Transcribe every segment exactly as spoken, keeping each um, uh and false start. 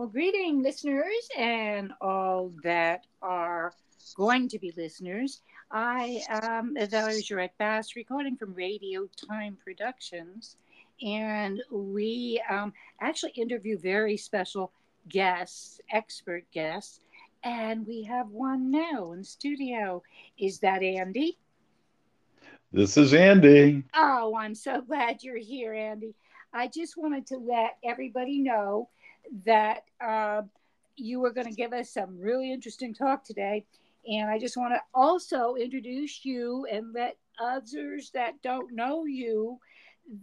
Well, greeting listeners and all that are going to be listeners. I am Valerie Zuret Bass, recording from Radio Time Productions, and we um, actually interview very special guests, expert guests, and we have one now in the studio. Is that Andy? This is Andy. Oh, I'm so glad you're here, Andy. I just wanted to let everybody know that uh, you were going to give us some really interesting talk today. And I just want to also introduce you and let others that don't know you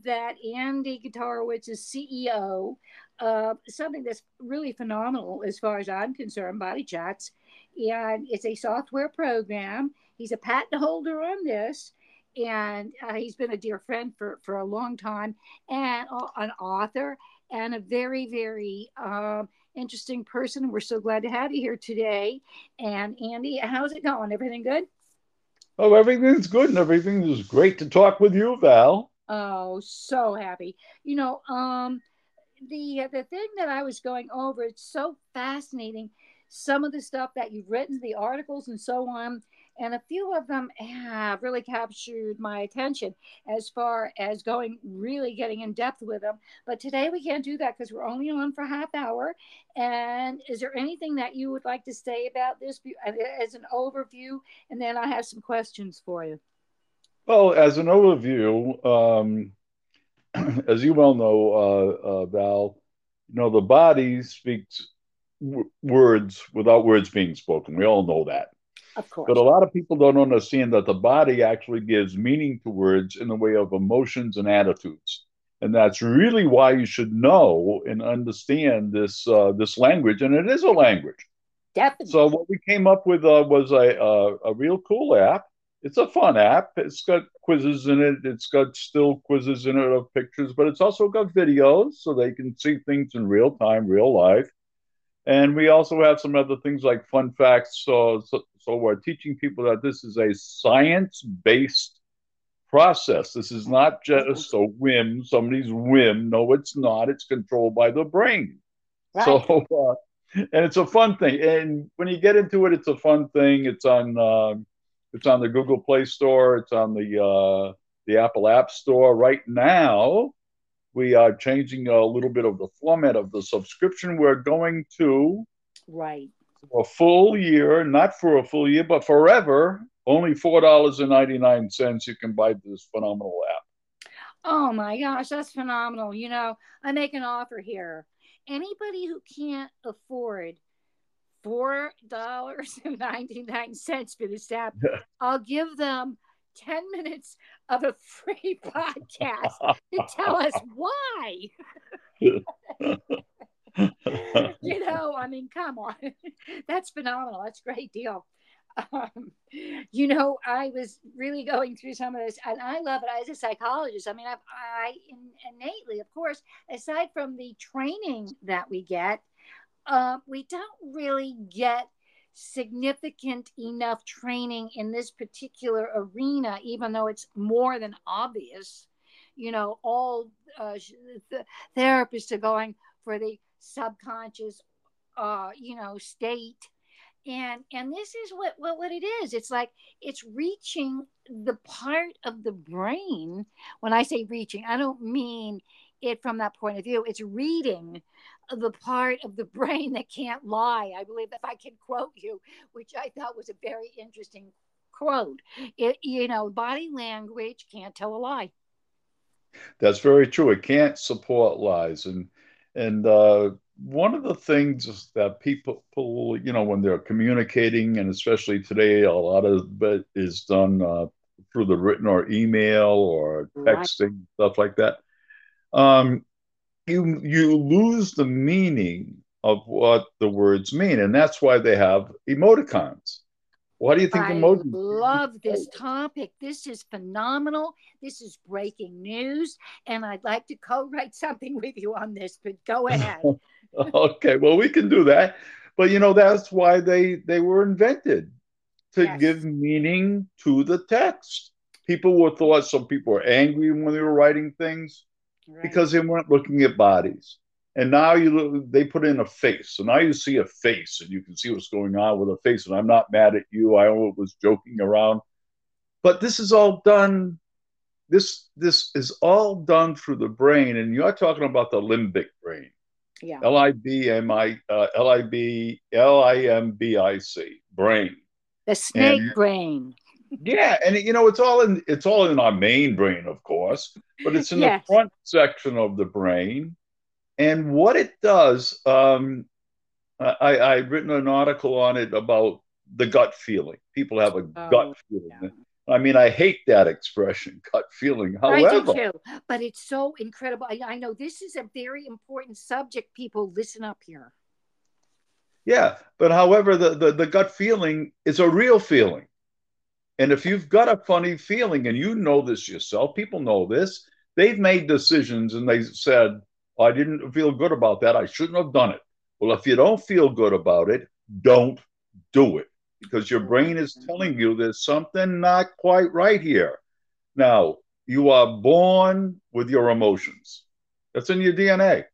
that Andy Guterowitz is C E O of something that's really phenomenal as far as I'm concerned, Body Chats. And it's a software program. He's a patent holder on this. And uh, he's been a dear friend for, for a long time, and uh, an author, and a very, very um, interesting person. We're so glad to have you here today. And Andy, how's it going? Everything good? Oh, everything's good, and everything is great to talk with you, Val. Oh, so happy. You know, um, the the thing that I was going over, it's so fascinating, some of the stuff that you've written, the articles and so on. And a few of them have really captured my attention as far as going, really getting in depth with them. But today we can't do that because we're only on for a half hour. And is there anything that you would like to say about this as an overview? And then I have some questions for you. Well, as an overview, um, as you well know, uh, uh, Val, you know, the body speaks w- words without words being spoken. We all know that. Of course. But a lot of people don't understand that the body actually gives meaning to words in the way of emotions and attitudes. And that's really why you should know and understand this uh, this language. And it is a language. Definitely. So what we came up with uh, was a, a, a real cool app. It's a fun app. It's got quizzes in it. It's got still quizzes in it of pictures. But it's also got videos so they can see things in real time, real life. And we also have some other things like fun facts. So, so, so we're teaching people that this is a science-based process. This is not just a whim, somebody's whim. No, it's not. It's controlled by the brain. Right. So, uh, and it's a fun thing. And when you get into it, it's a fun thing. It's on, uh, it's on the Google Play Store. It's on the uh, the Apple App Store right now. We are changing a little bit of the format of the subscription. We're going to right a full year, not for a full year, but forever, only four dollars and ninety-nine cents. You can buy this phenomenal app. Oh, my gosh, that's phenomenal. You know, I make an offer here. Anybody who can't afford four dollars and ninety-nine cents for this app, yeah. I'll give them ten minutes of a free podcast to tell us why. You know, I mean, come on. That's phenomenal. That's a great deal. Um, you know, I was really going through some of this, and I love it as a psychologist. I mean, I've, I innately, of course, aside from the training that we get, uh, we don't really get significant enough training in this particular arena, even though it's more than obvious. You know, all uh, the therapists are going for the subconscious, uh, you know, state. And and this is what, what, what it is. It's like it's reaching the part of the brain. When I say reaching, I don't mean it from that point of view. It's reading the part of the brain that can't lie. I believe that if I can quote you, which I thought was a very interesting quote. It, you know, body language can't tell a lie. That's very true. It can't support lies. And and uh, one of the things that people, you know, when they're communicating, and especially today, a lot of it is done uh, through the written or email or texting, right. Stuff like that. Um, you you lose the meaning of what the words mean, and that's why they have emoticons. Why do you think I emoticons? I love this topic. This is phenomenal. This is breaking news, and I'd like to co-write something with you on this. But go ahead. Okay, well, we can do that. But you know, that's why they they were invented to yes. give meaning to the text. People were thought some people were angry when they were writing things. Right. Because they weren't looking at bodies. And now you they put in a face. So now you see a face, and you can see what's going on with a face. And I'm not mad at you. I was joking around. But this is all done. This this is all done through the brain. And you're talking about the limbic brain. Yeah. L I B M I, uh, L I B, L I M B I C, brain. The snake and, brain. Yeah. And, you know, it's all in it's all in our main brain, of course. But it's in yes. the front section of the brain. And what it does, um, I, I've written an article on it about the gut feeling. People have a oh, gut feeling. Yeah. I mean, I hate that expression, gut feeling. However, I do too, but it's so incredible. I, I know this is a very important subject. People, listen up here. Yeah, but however, the, the, the gut feeling is a real feeling. And if you've got a funny feeling, and you know this yourself, people know this, they've made decisions and they said, I didn't feel good about that. I shouldn't have done it. Well, if you don't feel good about it, don't do it. Because your brain is telling you there's something not quite right here. Now, you are born with your emotions. That's in your D N A.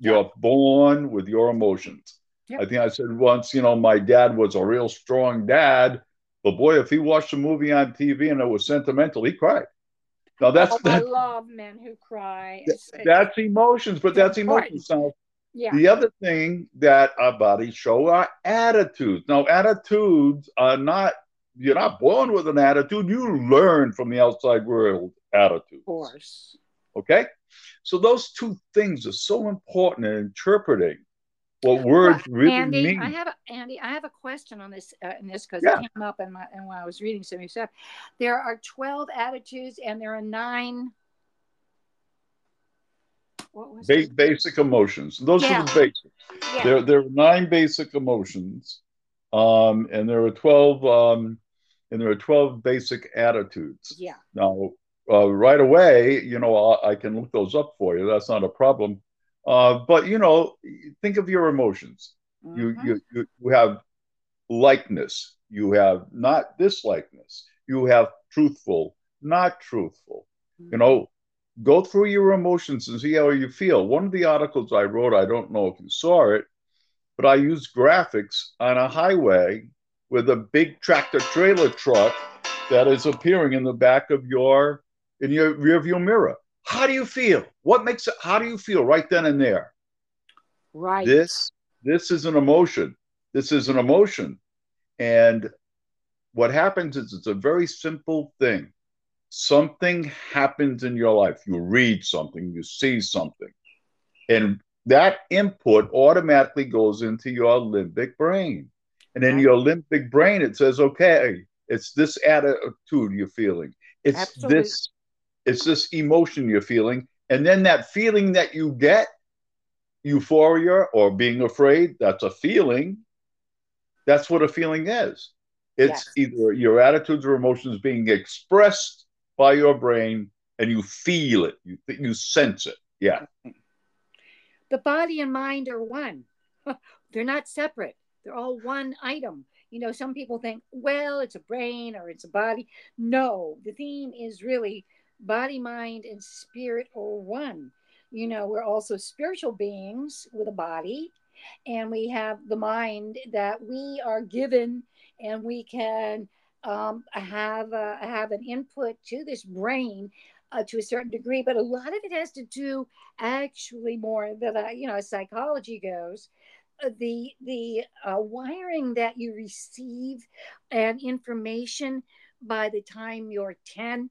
You're yep. born with your emotions. Yep. I think I said once, you know, my dad was a real strong dad. But boy, if he watched a movie on T V and it was sentimental, he cried. Now that's, oh, that's I love men who cry. It's, it's, that's emotions, but that's emotions. So yeah. The other thing that our bodies show are attitudes. Now, attitudes are not, you're not born with an attitude. You learn from the outside world attitudes. Of course. Okay? So those two things are so important in interpreting what words well, really Andy, mean. I have a, Andy, I have a question on this, uh, in this because yeah. it came up in my, and when I was reading some of your stuff. There are twelve attitudes and there are nine what was ba- basic emotions. Those yeah. are the basics. Yeah. There, there are nine basic emotions, um, and there are twelve, um, and there are twelve basic attitudes. Yeah. Now, uh, right away, you know, I, I can look those up for you. That's not a problem. Uh, but, you know, think of your emotions. Mm-hmm. You, you you have likeness. You have not dislikeness. You have truthful, not truthful. Mm-hmm. You know, go through your emotions and see how you feel. One of the articles I wrote, I don't know if you saw it, but I used graphics on a highway with a big tractor trailer truck that is appearing in the back of your, in your rearview mirror. How do you feel? What makes it? How do you feel right then and there? Right. This this is an emotion. This is an emotion. And what happens is it's a very simple thing. Something happens in your life. You read something. You see something. And that input automatically goes into your limbic brain. And in your limbic brain, it says, okay, it's this attitude you're feeling. It's Absolutely. this. It's this emotion you're feeling. And then that feeling that you get, euphoria or being afraid, that's a feeling. That's what a feeling is. It's yes. either your attitudes or emotions being expressed by your brain and you feel it. You, you sense it. Yeah. The body and mind are one. They're not separate. They're all one item. You know, some people think, well, it's a brain or it's a body. No, the theme is really body, mind, and spirit are one. You know, we're also spiritual beings with a body, and we have the mind that we are given, and we can um, have a, have an input to this brain uh, to a certain degree. But a lot of it has to do, actually, more that uh, you know, as psychology goes, uh, the the uh, wiring that you receive and information by the time you're ten.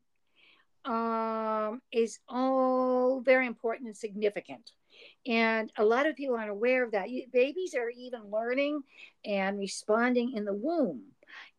Um, is all very important and significant. And a lot of people aren't aware of that. You, babies are even learning and responding in the womb.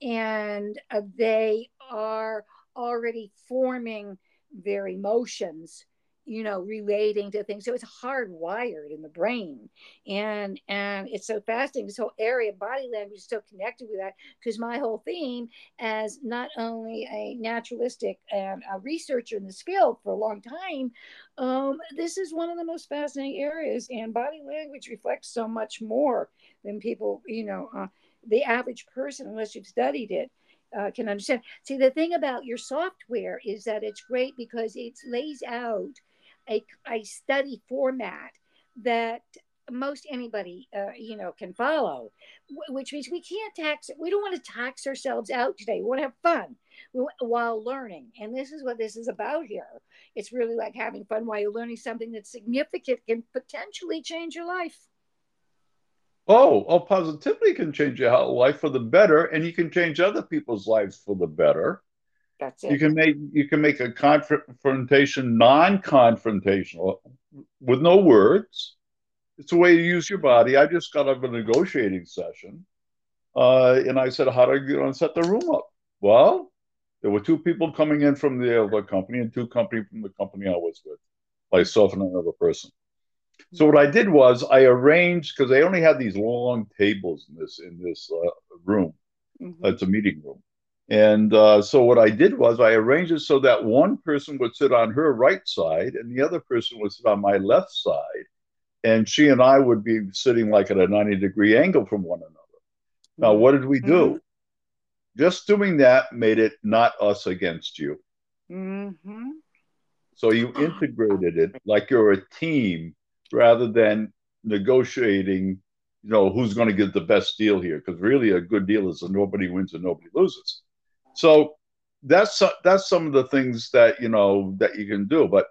And uh, they are already forming their emotions, you know, relating to things. So it's hardwired in the brain. And, and it's so fascinating. This whole area of body language is so connected with that, because my whole theme as not only a naturalistic and a researcher in this field for a long time, um, this is one of the most fascinating areas. And body language reflects so much more than people, you know, uh, the average person, unless you've studied it, Uh, can understand. See, the thing about your software is that it's great because it lays out a, a study format that most anybody, uh, you know, can follow, which means we can't tax, we don't want to tax ourselves out today. We want to have fun while learning. And this is what this is about here. It's really like having fun while you're learning something that's significant, can potentially change your life. Oh, oh, positivity can change your life for the better, and you can change other people's lives for the better. That's it. You can make, you can make a confrontation non-confrontational with no words. It's a way to use your body. I just got out of a negotiating session, uh, and I said, how do I get on set the room up? Well, there were two people coming in from the other company and two company from the company I was with, myself and another person. So what I did was I arranged, because they only had these long tables in this in this uh, room. Mm-hmm. It's a meeting room. And uh, so what I did was I arranged it so that one person would sit on her right side and the other person would sit on my left side. And she and I would be sitting like at a ninety degree angle from one another. Now, what did we do? Mm-hmm. Just doing that made it not us against you. Mm-hmm. So you integrated it like you're a team, rather than negotiating, you know, who's going to get the best deal here. Because really a good deal is that nobody wins and nobody loses. So that's that's some of the things that, you know, that you can do. But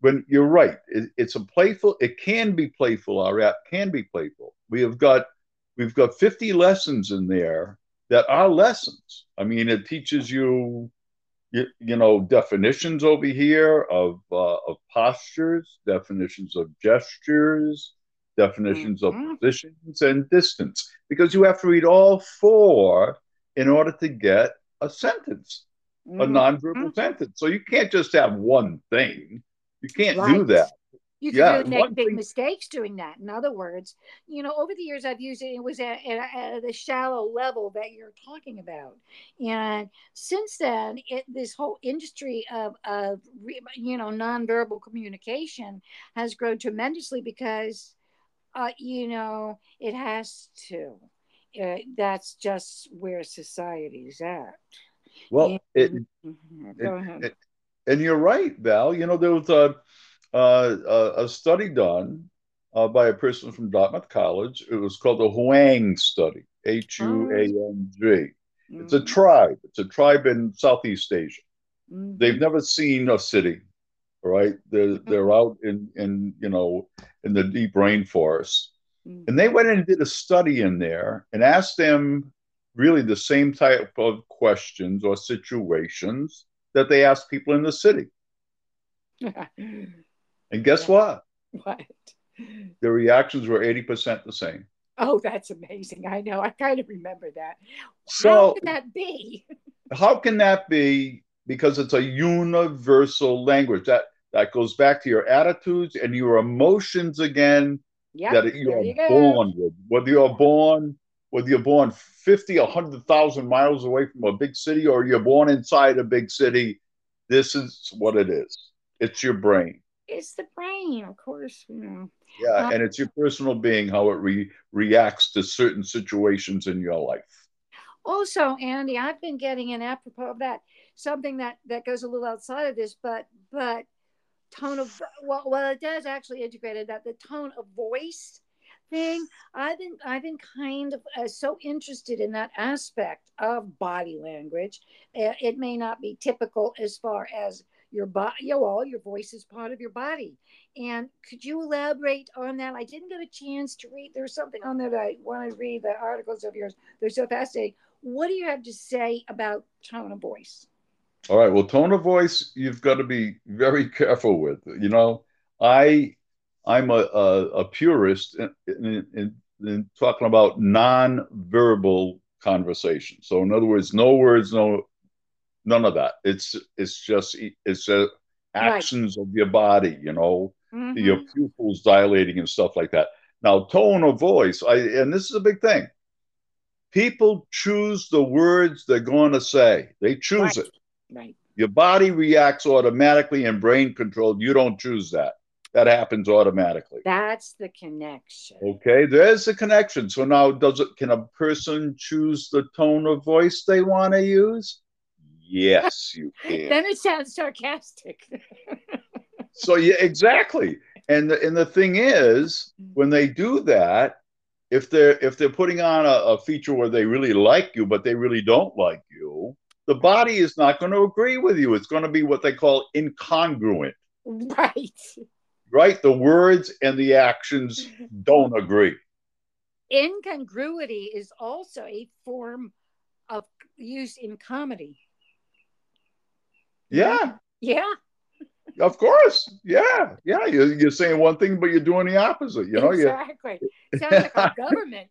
when you're right, it, it's a playful, it can be playful. Our app can be playful. We have got, we've got fifty lessons in there that are lessons. I mean, it teaches you, You, you know, definitions over here of uh, of postures, definitions of gestures, definitions mm-hmm. of positions, and distance. Because you have to read all four in order to get a sentence, mm-hmm. a nonverbal mm-hmm. sentence. So you can't just have one thing. You can't right. do that. You can yeah, make big thing. mistakes doing that. In other words, you know, over the years I've used it. It was at, at, at the shallow level that you're talking about, and since then, it, this whole industry of of you know nonverbal communication has grown tremendously because, uh, you know, it has to. Uh, that's just where society is at. Well, and, it, go it, ahead. It, and you're right, Val. You know, there was a. Uh, a, a study done uh, by a person from Dartmouth College. It was called the Huang study, H U A N G. Mm-hmm. It's a tribe. It's a tribe in Southeast Asia. Mm-hmm. They've never seen a city, right? They're, mm-hmm. they're out in, in, you know, in the deep rainforest. Mm-hmm. And they went and did a study in there and asked them really the same type of questions or situations that they asked people in the city. And guess what? What? Their reactions were eighty percent the same. Oh, that's amazing. I know. I kind of remember that. So, how can that be? How can that be? Because it's a universal language. That that goes back to your attitudes and your emotions again yep, that you're you born go. with. Whether you're born, whether you're born fifty, one hundred thousand miles away from a big city or you're born inside a big city, this is what it is. It's your brain. It's the brain, of course. You know. Yeah, um, and it's your personal being, how it re reacts to certain situations in your life. Also, Andy, I've been getting an apropos of that, something that, that goes a little outside of this, but but tone of, well, well it does actually integrate it, that the tone of voice thing. I've been, I've been kind of uh, so interested in that aspect of body language. Uh, it may not be typical as far as your body, you know, all your voice is part of your body. And could you elaborate on that? I didn't get a chance to read. There's something on there that I want to read, the articles of yours. They're so fascinating. What do you have to say about tone of voice? All right. Well, tone of voice, you've got to be very careful with. You know, I, I'm a, a, a purist in, in, in, in talking about non-verbal conversation. So in other words, no words, no None of that. It's it's just it's uh, actions right. of your body, you know, mm-hmm. your pupils dilating and stuff like that. Now, tone of voice, I, and this is a big thing. People choose the words they're going to say. They choose right. it. Right. Your body reacts automatically and brain controlled. You don't choose that. That happens automatically. That's the connection. Okay, there's the connection. So now, does it? Can a person choose the tone of voice they want to use? Yes, you can. Then it sounds sarcastic. So yeah, exactly. And the, and the thing is, when they do that, if they're, if they're putting on a, a feature where they really like you, but they really don't like you, the body is not going to agree with you. It's going to be what they call incongruent. Right. Right? The words and the actions don't agree. Incongruity is also a form of use in comedy. Yeah. Yeah. Of course. Yeah. Yeah. You're, you're saying one thing, but you're doing the opposite. You know, exactly. It sounds like our government.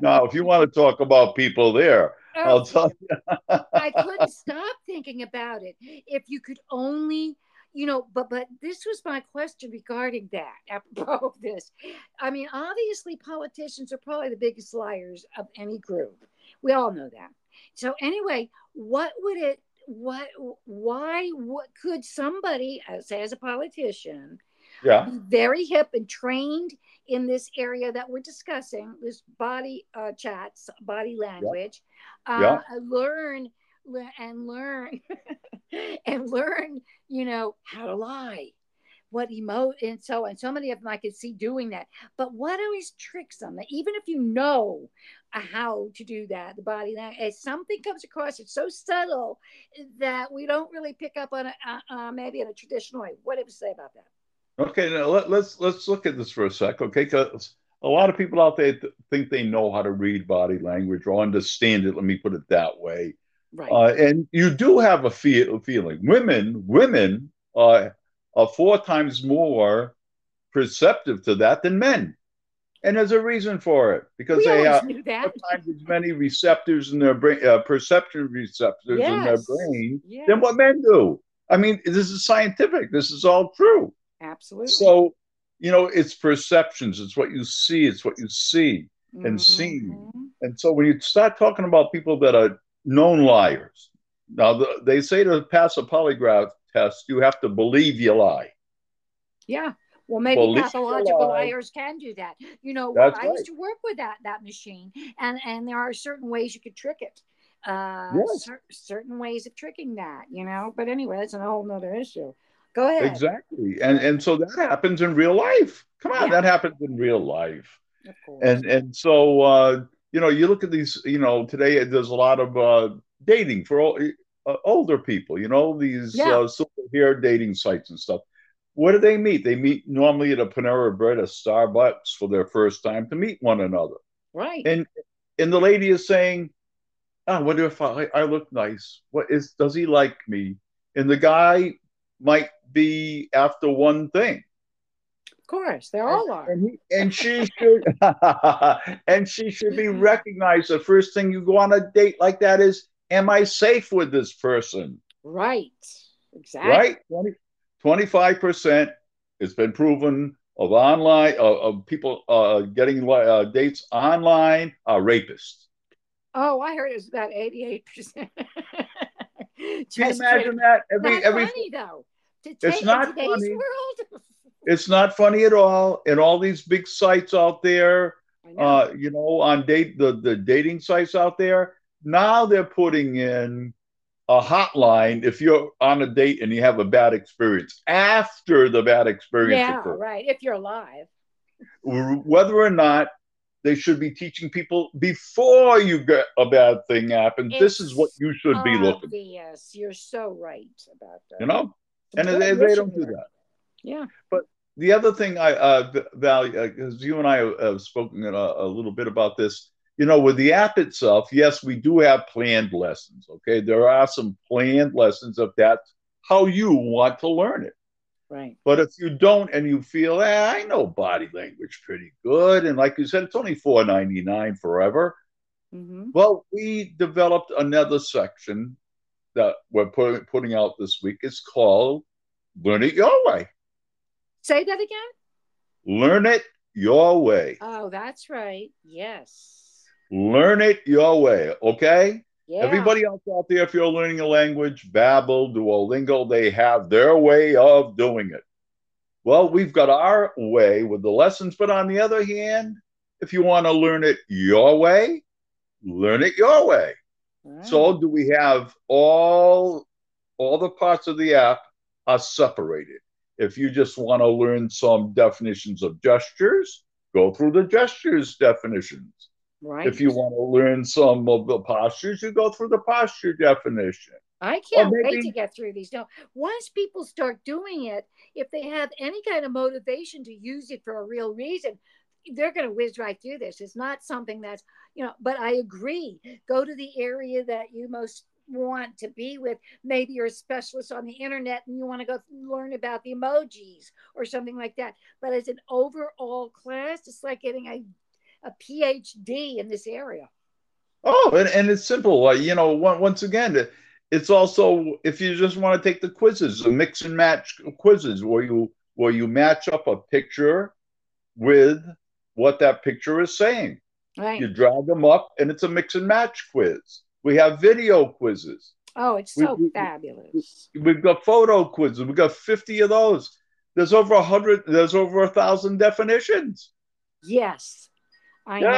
Now, if you want to talk about people there, oh, I'll tell you. I couldn't stop thinking about it. If you could only, you know, but but this was my question regarding that, apropos of this. I mean, obviously, politicians are probably the biggest liars of any group. We all know that. So anyway, what would it, what, why, what could somebody, say as a politician, yeah, be very hip and trained in this area that we're discussing, this body uh, chats, body language, yeah. Uh, yeah. learn le- and learn and learn, you know, how to lie, what emote, and so on. So many of them I could see doing that. But what always tricks them? Even if you know how to do that, the body language, something comes across, it's so subtle that we don't really pick up on a, uh, uh, maybe in a traditional way. What do you say about that? Okay, now let, let's let's look at this for a sec, okay? Because a lot of people out there th- think they know how to read body language or understand it. Let me put it that way. Right. Uh, and you do have a fe- feeling. Women, women uh, are four times more perceptive to that than men, and there's a reason for it because we they have four times as many receptors in their brain, uh, perception receptors yes. in their brain yes. than what men do. I mean, this is scientific. This is all true. Absolutely. So, you know, it's perceptions. It's what you see. It's what you see mm-hmm. and seen. And so when you start talking about people that are known liars, now the, they say to pass a polygraph test, you have to believe you lie. Yeah. Well, maybe believe pathological lie. liars can do that. You know, well, I right. used to work with that that machine, and, and there are certain ways you could trick it. Uh, yes. cer- certain ways of tricking that, you know. But anyway, that's a whole nother issue. Go ahead. Exactly. And and so that happens in real life. Come on, yeah. that happens in real life. Of course. And and so, uh, you know, you look at these, you know, today there's a lot of uh, dating for all, uh, older people, you know, these yeah. uh, silver-haired dating sites and stuff. Where do they meet? They meet normally at a Panera Bread, a Starbucks for their first time to meet one another. Right. And and the lady is saying, I wonder if I, I look nice. What is, does he like me? And the guy might be after one thing. Of course, they all are. And, he, and she should and she should be recognized. The first thing you go on a date like that is, am I safe with this person? Right. Exactly. Right? twenty, twenty-five percent, it's been proven, of online uh, of people uh, getting uh, dates online are rapists. Oh, I heard it was about eighty-eight percent. Just Can you imagine that? Every, every, funny, though. It's not funny. World. It's not funny at all. And all these big sites out there, know. Uh, you know, on date the, the dating sites out there, now they're putting in a hotline if you're on a date and you have a bad experience. After the bad experience yeah, occurs. Right, if you're alive. Whether or not they should be teaching people before you get a bad thing happens. It's this is what you should obvious. be looking for. Yes, you're so right about that. You know, and they, they don't do that. Yeah. But the other thing I uh, value, uh, because you and I have spoken a, a little bit about this, you know, with the app itself, yes, we do have planned lessons. Okay, there are some planned lessons if that's how you want to learn it. Right. But if you don't and you feel, eh, I know body language pretty good, and like you said, it's only four ninety-nine forever. Mm-hmm. Well, we developed another section that we're put, putting out this week. It's called Learn It Your Way. Say that again? Learn It Your Way. Oh, that's right. Yes. Learn It Your Way, okay? Yeah. Everybody else out there, if you're learning a language, Babbel, Duolingo, they have their way of doing it. Well, we've got our way with the lessons, but on the other hand, if you want to learn it your way, learn it your way. Right. So do we have all, all the parts of the app are separated. If you just want to learn some definitions of gestures, go through the gestures definitions. Right. If you want to learn some of the postures, you go through the posture definition. I can't maybe, wait to get through these. Now, once people start doing it, if they have any kind of motivation to use it for a real reason, they're going to whiz right through this. It's not something that's, you know, but I agree. Go to the area that you most want to be with. Maybe you're a specialist on the internet and you want to go learn about the emojis or something like that. But as an overall class, it's like getting a a P H D in this area. Oh, and, and it's simple. Uh, you know, one, once again, it's also, if you just want to take the quizzes, the mix and match quizzes where you, where you match up a picture with what that picture is saying. Right. You drag them up and it's a mix and match quiz. We have video quizzes. Oh, it's so we, fabulous. We, we've got photo quizzes. We've got fifty of those. There's over a hundred, there's over a thousand definitions. Yes. I yeah.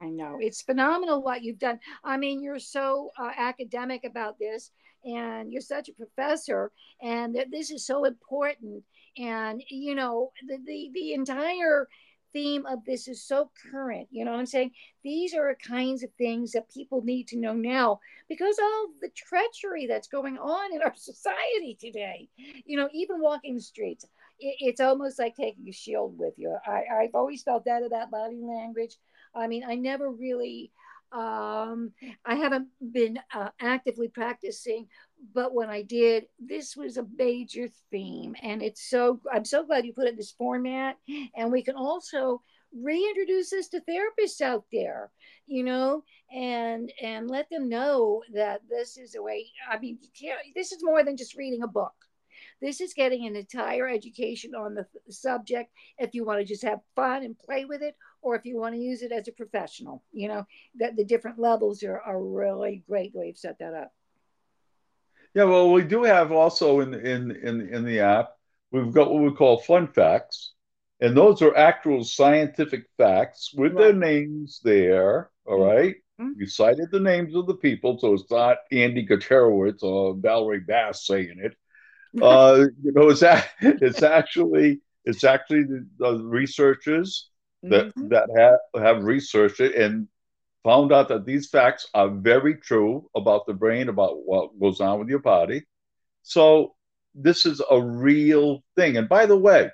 know. I know. It's phenomenal what you've done. I mean, you're so uh, academic about this, and you're such a professor, and th this is so important. And, you know, the, the, the entire theme of this is so current. You know what I'm saying? These are kinds of things that people need to know now because of the treachery that's going on in our society today. You know, even walking the streets, it's almost like taking a shield with you. I, I've always felt that about body language. I mean, I never really, um, I haven't been uh, actively practicing, but when I did, this was a major theme. And it's so, I'm so glad you put it in this format. And we can also reintroduce this to therapists out there, you know, and, and let them know that this is a way. I mean, you can't, this is more than just reading a book. This is getting an entire education on the subject if you want to just have fun and play with it, or if you want to use it as a professional. You know, that the different levels are a really great way to set that up. Yeah, well, we do have also in, in, in, in the app, we've got what we call fun facts, and those are actual scientific facts with right. their names there, all mm-hmm. right? You cited the names of the people, so it's not Andy Guterowitz or Valerie Bass saying it. uh, you know, it's a, it's actually it's actually the, the researchers that mm-hmm. that have, have researched it and found out that these facts are very true about the brain, about what goes on with your body. So this is a real thing. And by the way,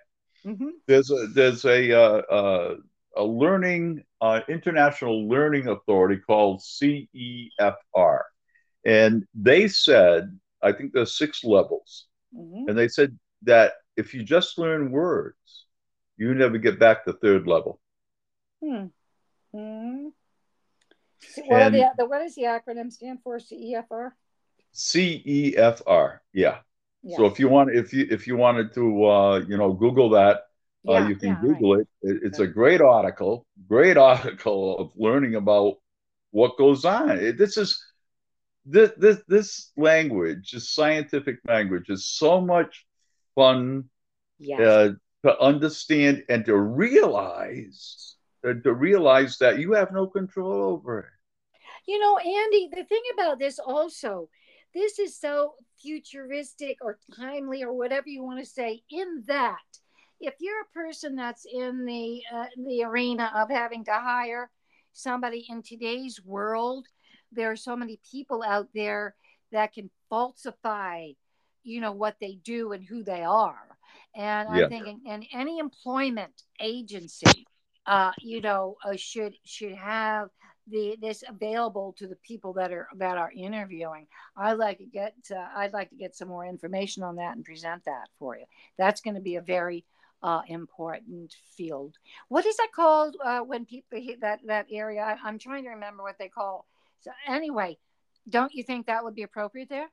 mm-hmm. there's a there's a uh, uh, a learning uh, international learning authority called C E F R, and they said, I think there's six levels. Mm-hmm. And they said that if you just learn words, you never get back to third level. Hmm. Hmm. So what, and are the, what does the acronym stand for? C E F R. C E F R. Yeah. yeah. So if you want, if you if you wanted to, uh, you know, Google that, yeah, uh, you can yeah, Google right. it. it. It's okay. a great article. Great article of learning about what goes on. It, this is. This, this this language, this scientific language, is so much fun yes. uh, to understand and to realize uh, to realize that you have no control over it. You know, Andy, the thing about this also, this is so futuristic or timely or whatever you want to say, in that if you're a person that's in the uh, the arena of having to hire somebody in today's world, there are so many people out there that can falsify, you know, what they do and who they are. And yeah. I'm thinking, and any employment agency, uh, you know, uh, should should have the this available to the people that are that are interviewing. I'd like to get uh, I'd like to get some more information on that and present that for you. That's going to be a very Uh, important field. What is that called uh, when people hit that, that area? I, I'm trying to remember what they call. So anyway, don't you think that would be appropriate there?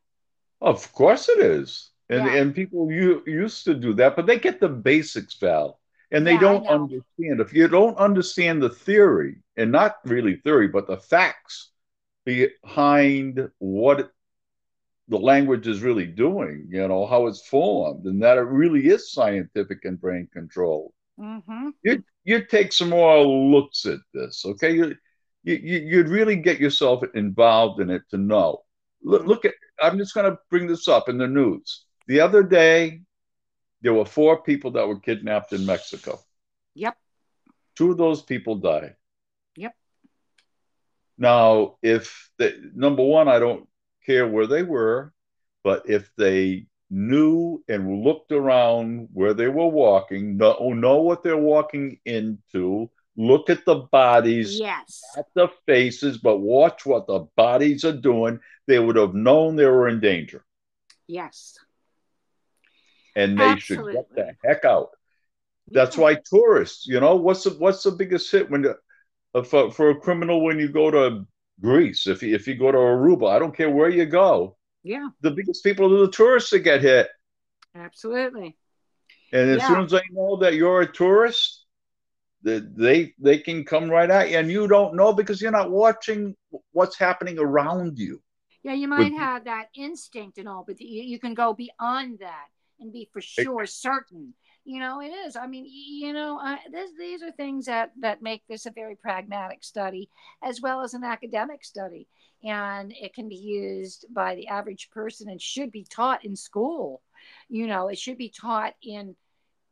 Of course it is. And, yeah. and people you, used to do that, but they get the basics, Val, and they yeah, don't understand. If you don't understand the theory, and not really theory, but the facts behind what the language is really doing, you know, how it's formed, and that it really is scientific and brain controlled. Mm-hmm. You you take some more looks at this, okay? You you you'd really get yourself involved in it to know. Look, look at, I'm just going to bring this up in the news. The other day, there were four people that were kidnapped in Mexico. Yep. Two of those people died. Yep. Now, if they, number one, I don't care where they were, but if they knew and looked around where they were walking, know, know what they're walking into, look at the bodies, yes, not the faces, but watch what the bodies are doing, they would have known they were in danger. Yes. And they Absolutely. should get the heck out. That's yeah. why tourists, you know, what's the, what's the biggest hit when uh, for, for a criminal when you go to Greece, if you, if you go to Aruba, I don't care where you go. Yeah. The biggest people are the tourists that get hit. Absolutely. And as yeah. soon as they know that you're a tourist, they, they, they can come right at you. And you don't know because you're not watching what's happening around you. Yeah, you might With, have that instinct and all, but you, you can go beyond that and be for sure it, certain. You know, it is. I mean, you know, uh, this, these are things that, that make this a very pragmatic study as well as an academic study. And it can be used by the average person and should be taught in school. You know, it should be taught in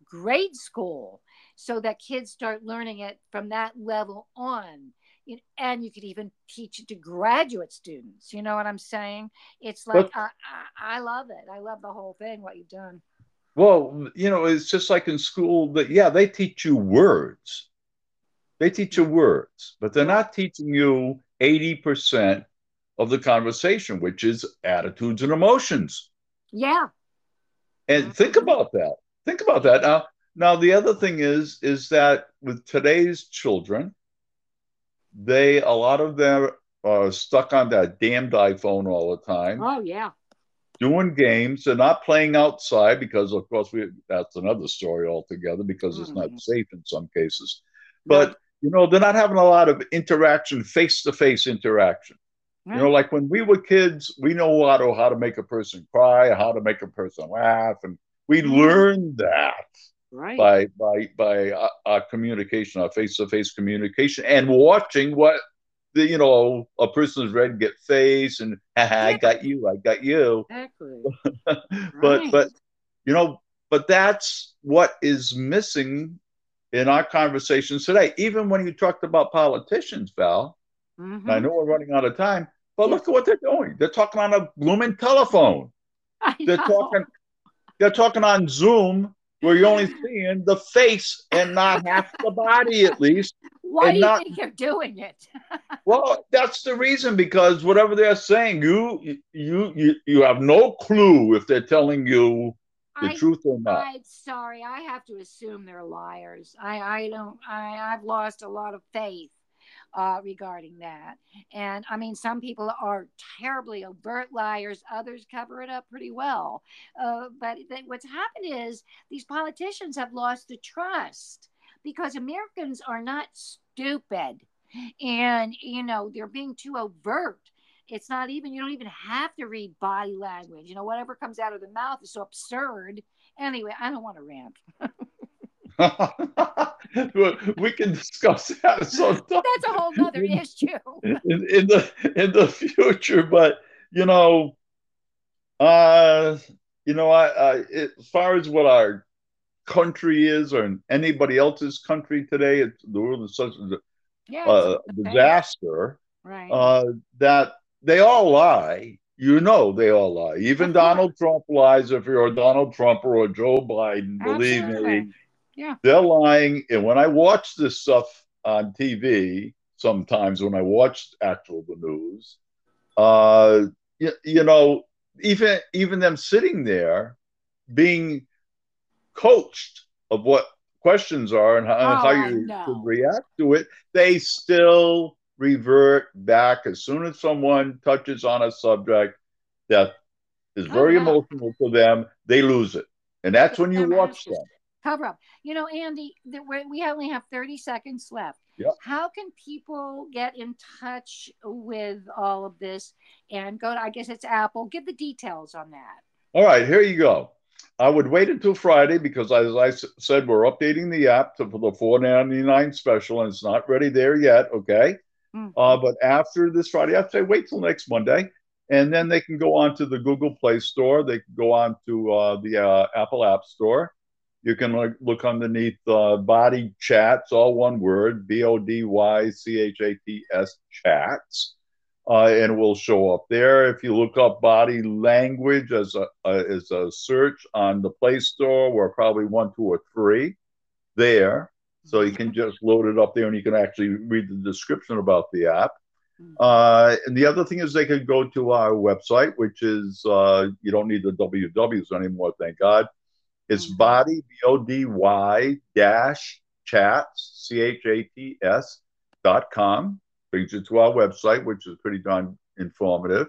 grade school so that kids start learning it from that level on. And you could even teach it to graduate students. You know what I'm saying? It's like, well, I, I, I love it. I love the whole thing, what you've done. Well, you know, it's just like in school that, yeah, they teach you words. They teach you words, but they're not teaching you eighty percent of the conversation, which is attitudes and emotions. Yeah. And think about that. Think about that. Now, now the other thing is, is that with today's children, They, a lot of them are stuck on that damned iPhone all the time. Oh, yeah. Doing games. They're not playing outside because, of course, we that's another story altogether because it's mm. not safe in some cases. But, no. you know, they're not having a lot of interaction, face-to-face interaction. Right. You know, like when we were kids, we know how to, how to make a person cry, how to make a person laugh. And we mm. learned that. Right. By by by our communication, our face-to-face communication, and watching what the you know a person's red get face and yeah. I got you, I got you. Exactly. but right. but you know, but that's what is missing in our conversations today. Even when you talked about politicians, Val, mm-hmm. I know we're running out of time, but yeah. look at what they're doing. They're talking on a blooming telephone. I they're know. talking. They're talking on Zoom. Where you're only seeing the face and not half the body, at least. Why do you not, think you're doing it? Well, that's the reason, because whatever they're saying, you you you, you have no clue if they're telling you the I, truth or not. I'm sorry, I have to assume they're liars. I, I don't. I I've lost a lot of faith uh, regarding that. And I mean, some people are terribly overt liars. Others cover it up pretty well. Uh, but th- what's happened is these politicians have lost the trust because Americans are not stupid and, you know, they're being too overt. It's not even, you don't even have to read body language. You know, whatever comes out of the mouth is so absurd. Anyway, I don't want to rant. We can discuss that sometime. That's a whole other issue in, in the in the future. But you know, uh, you know, I, I it, as far as what our country is, or anybody else's country today, it's, the world is such a yeah, uh, disaster. Right. Uh, that they all lie. You know, they all lie. Even Absolutely. Donald Trump lies. If you're a Donald Trump or a Joe Biden, believe Absolutely. me. Yeah. They're lying. And when I watch this stuff on T V, sometimes when I watch actual the news, uh, you, you know, even even them sitting there being coached of what questions are and how, oh, how you should react to it, they still revert back as soon as someone touches on a subject that is very oh, yeah. emotional to them, they lose it. And that's when you watch them. Cover up. You know, Andy, we only have thirty seconds left. Yep. How can people get in touch with all of this and go to, I guess it's Apple. Give the details on that. All right, here you go. I would wait until Friday because as I said, we're updating the app to, for the four ninety-nine special and it's not ready there yet, okay? Mm. Uh, but after this Friday, I'd say wait till next Monday. And then they can go on to the Google Play Store. They can go on to uh, the uh, Apple App Store. You can look, look underneath uh, Body Chats, all one word, B O D Y C H A T S, Chats, uh, and it will show up there. If you look up body language as a, uh, as a search on the Play Store, we're probably one, two, or three there. So you can just load it up there and you can actually read the description about the app. Uh, and the other thing is they could go to our website, which is, uh, you don't need the W Ws anymore, thank God. It's body, B O D Y, dash, chats, C H A T S, dot com. Brings you to our website, which is pretty darn informative.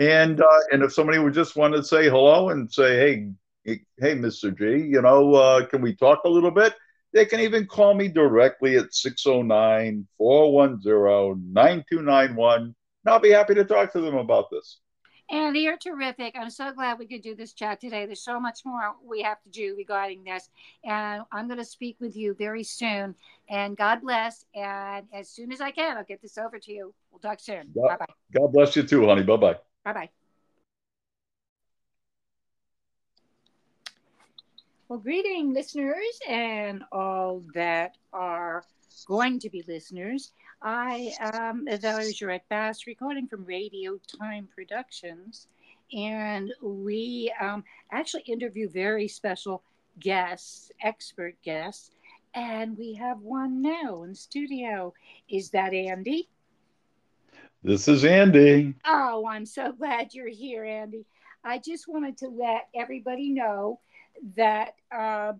And uh, and if somebody would just want to say hello and say, hey, hey, Mister G, you know, uh, can we talk a little bit? They can even call me directly at six oh nine, four one zero, nine two nine one, and I'll be happy to talk to them about this. Andy, you're terrific. I'm so glad we could do this chat today. There's so much more we have to do regarding this. And I'm going to speak with you very soon. And God bless. And as soon as I can, I'll get this over to you. We'll talk soon. God, bye-bye. God bless you too, honey. Bye-bye. Bye-bye. Well, greeting listeners and all that are going to be listeners. I am Valerie Zuret Bass, recording from Radio Time Productions, and we um, actually interview very special guests, expert guests, and we have one now in the studio. Is that Andy? This is Andy. Oh, I'm so glad you're here, Andy. I just wanted to let everybody know that uh,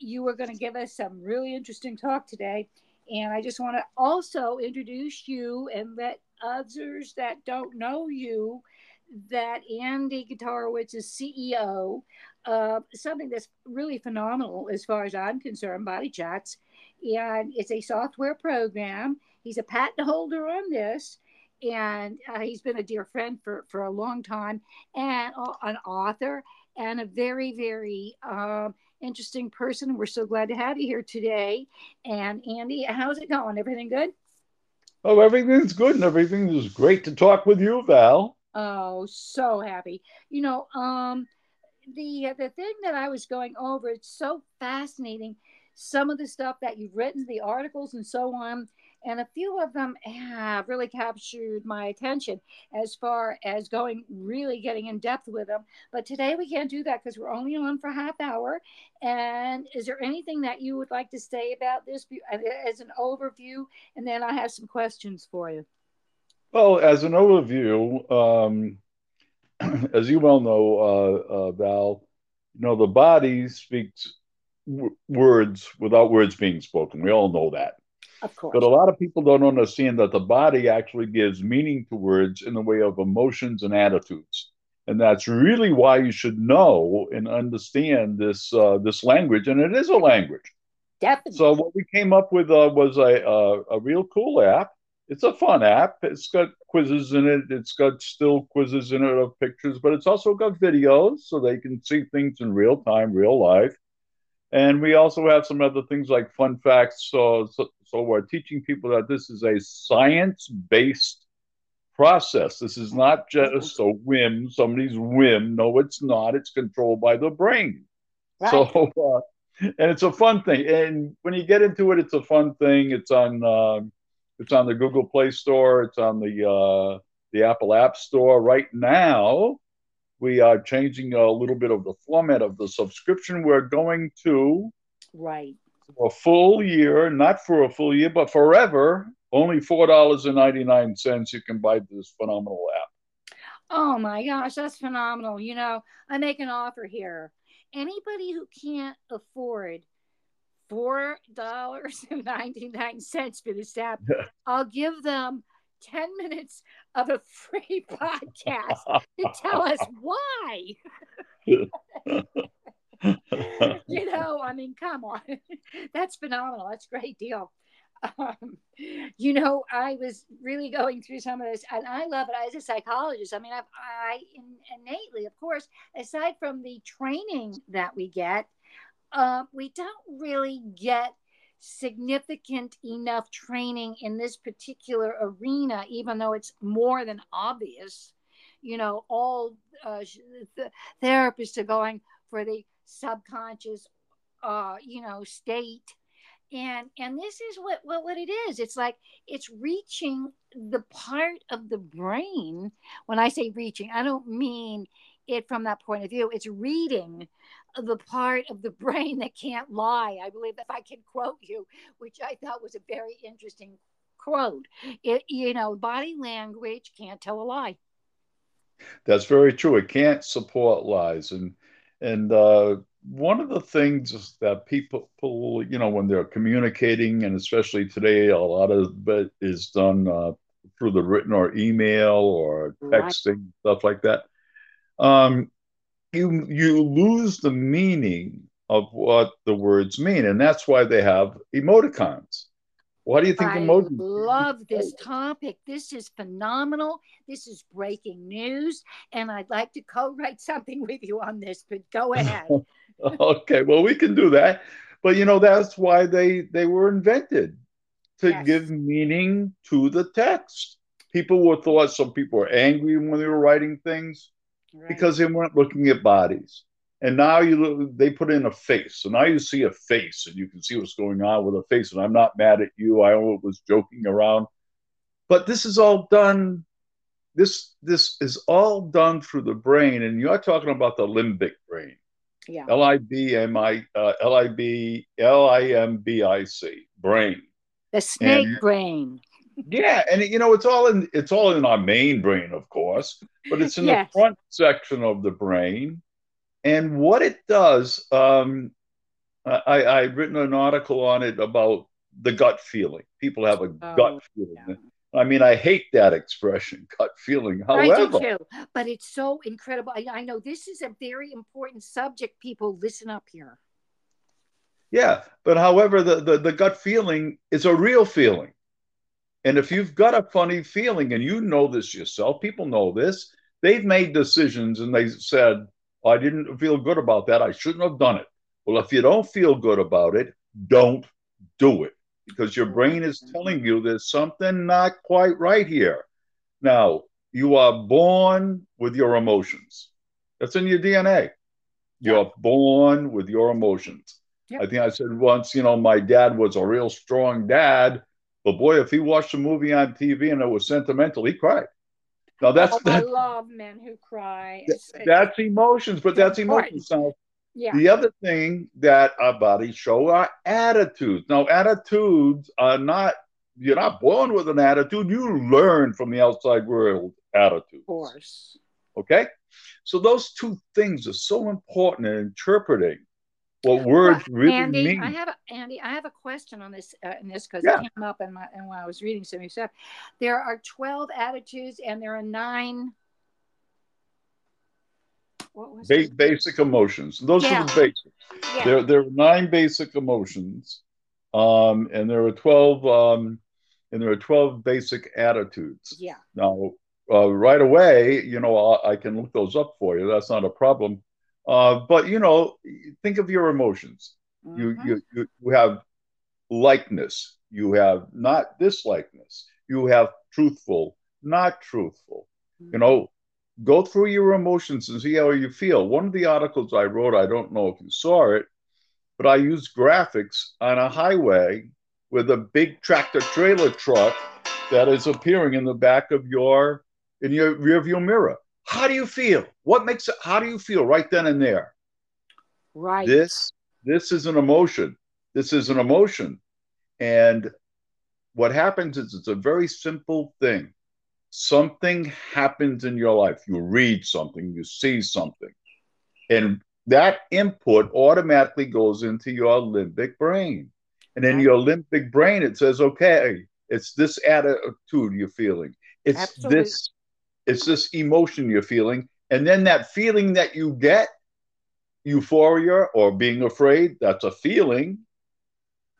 you were going to give us some really interesting talk today. And I just want to also introduce you and let others that don't know you that Andy Guterowitz is C E O of something that's really phenomenal as far as I'm concerned, Body Chats. And it's a software program. He's a patent holder on this. And uh, he's been a dear friend for, for a long time, and uh, an author and a very, very um, interesting person. We're so glad to have you here today. And Andy, how's it going? Everything good? Oh, everything's good, and everything is great to talk with you, Val. Oh, so happy. You know, um, the the thing that I was going over, it's so fascinating. Some of the stuff that you've written, the articles and so on, and a few of them have really captured my attention as far as going, really getting in depth with them. But today we can't do that because we're only on for a half hour. And is there anything that you would like to say about this as an overview? And then I have some questions for you. Well, as an overview, um, as you well know, uh, uh, Val, you know, the body speaks w- words without words being spoken. We all know that. Of course. But a lot of people don't understand that the body actually gives meaning to words in the way of emotions and attitudes. And that's really why you should know and understand this uh, this language. And it is a language. Definitely. So what we came up with uh, was a, a, a real cool app. It's a fun app. It's got quizzes in it. It's got still quizzes in it of pictures. But it's also got videos so they can see things in real time, real life. And we also have some other things like fun facts. So, so, so we're teaching people that this is a science-based process. This is not just a whim, somebody's whim. No, it's not. It's controlled by the brain. Right. So, uh, and it's a fun thing. And when you get into it, it's a fun thing. It's on, uh, it's on the Google Play Store. It's on the uh, the Apple App Store right now. We are changing a little bit of the format of the subscription. We're going to right a full year, not for a full year, but forever, only four dollars and ninety-nine cents. You can buy this phenomenal app. Oh, my gosh, that's phenomenal. You know, I make an offer here. Anybody who can't afford four dollars and ninety-nine cents for this app, yeah. I'll give them ten minutes of a free podcast to tell us why. You know, I mean, come on. That's phenomenal. That's a great deal. Um, you know, I was really going through some of this, and I love it as a psychologist. I mean, I've, I innately, of course, aside from the training that we get, uh, we don't really get significant enough training in this particular arena, even though it's more than obvious. You know, all uh, sh- the therapists are going for the subconscious uh, you know, state. And and this is what, what, what it is. It's like it's reaching the part of the brain. When I say reaching, I don't mean it from that point of view. It's reading the part of the brain that can't lie. I believe if I can quote you, which I thought was a very interesting quote, it, you know, body language can't tell a lie. That's very true. It can't support lies. And, and, uh, one of the things that people, you know, when they're communicating, and especially today, a lot of it is done uh, through the written or email or texting, right. stuff like that. Um, you you lose the meaning of what the words mean, and that's why they have emoticons. Why do you think I emoticons? Love this topic. This is phenomenal. This is breaking news, and I'd like to co-write something with you on this. But go ahead. Okay, well, we can do that. But, you know, that's why they, they were invented, to yes. give meaning to the text. People were thought, some people were angry when they were writing things right. because they weren't looking at bodies. And now you look, they put in a face. So now you see a face and you can see what's going on with a face. And I'm not mad at you. I was joking around. But this is all done. This, this is all done through the brain. And you're talking about the limbic brain. Yeah. L I B M I, uh, L I B, L I M B I C, brain. The snake and, brain. Yeah, and you know, it's all in it's all in our main brain, of course, but it's in yes. the front section of the brain. And what it does, um, I, I've written an article on it about the gut feeling. People have a oh, gut feeling. Yeah. I mean, I hate that expression, gut feeling. However, I do too, but it's so incredible. I, I know this is a very important subject. People, listen up here. Yeah, but however, the, the, the gut feeling is a real feeling. And if you've got a funny feeling, and you know this yourself, people know this, they've made decisions and they said, oh, I didn't feel good about that. I shouldn't have done it. Well, if you don't feel good about it, don't do it. Because your brain is telling you there's something not quite right here. Now, you are born with your emotions. That's in your D N A. You're yep. born with your emotions. Yep. I think I said once, you know, my dad was a real strong dad. But boy, if he watched a movie on T V and it was sentimental, he cried. Now, that's, oh, that's I love men who cry. That's, that's emotions, but that's emotions. So, yeah. The other thing that our bodies show are attitudes. Now, attitudes are not, you're not born with an attitude. You learn from the outside world attitudes. Of course. Okay? So those two things are so important in interpreting what words well, really Andy, mean. I have a, Andy, I have a question on this uh, in this because yeah. it came up in my, and when I was reading some of your stuff. There are twelve attitudes and there are nine What was ba- basic emotions. Those yeah. are the basics. Yeah. There, there are nine basic emotions, um, and there are twelve, um, and there are twelve basic attitudes. Yeah. Now, uh, right away, you know, I, I can look those up for you. That's not a problem. Uh, but you know, think of your emotions. Mm-hmm. You, you, you have likeness. You have not dislikeness. You have truthful, not truthful. Mm-hmm. You know. Go through your emotions and see how you feel. One of the articles I wrote, I don't know if you saw it, but I used graphics on a highway with a big tractor trailer truck that is appearing in the back of your, in your rearview mirror. How do you feel? What makes it, how do you feel right then and there? Right. This, this is an emotion. This is an emotion. And what happens is it's a very simple thing. Something happens in your life. You read something, you see something, and that input automatically goes into your limbic brain. And in your limbic brain, it says, okay, it's this attitude you're feeling. It's Absolutely. this, it's this emotion you're feeling. And then that feeling that you get, euphoria or being afraid, that's a feeling.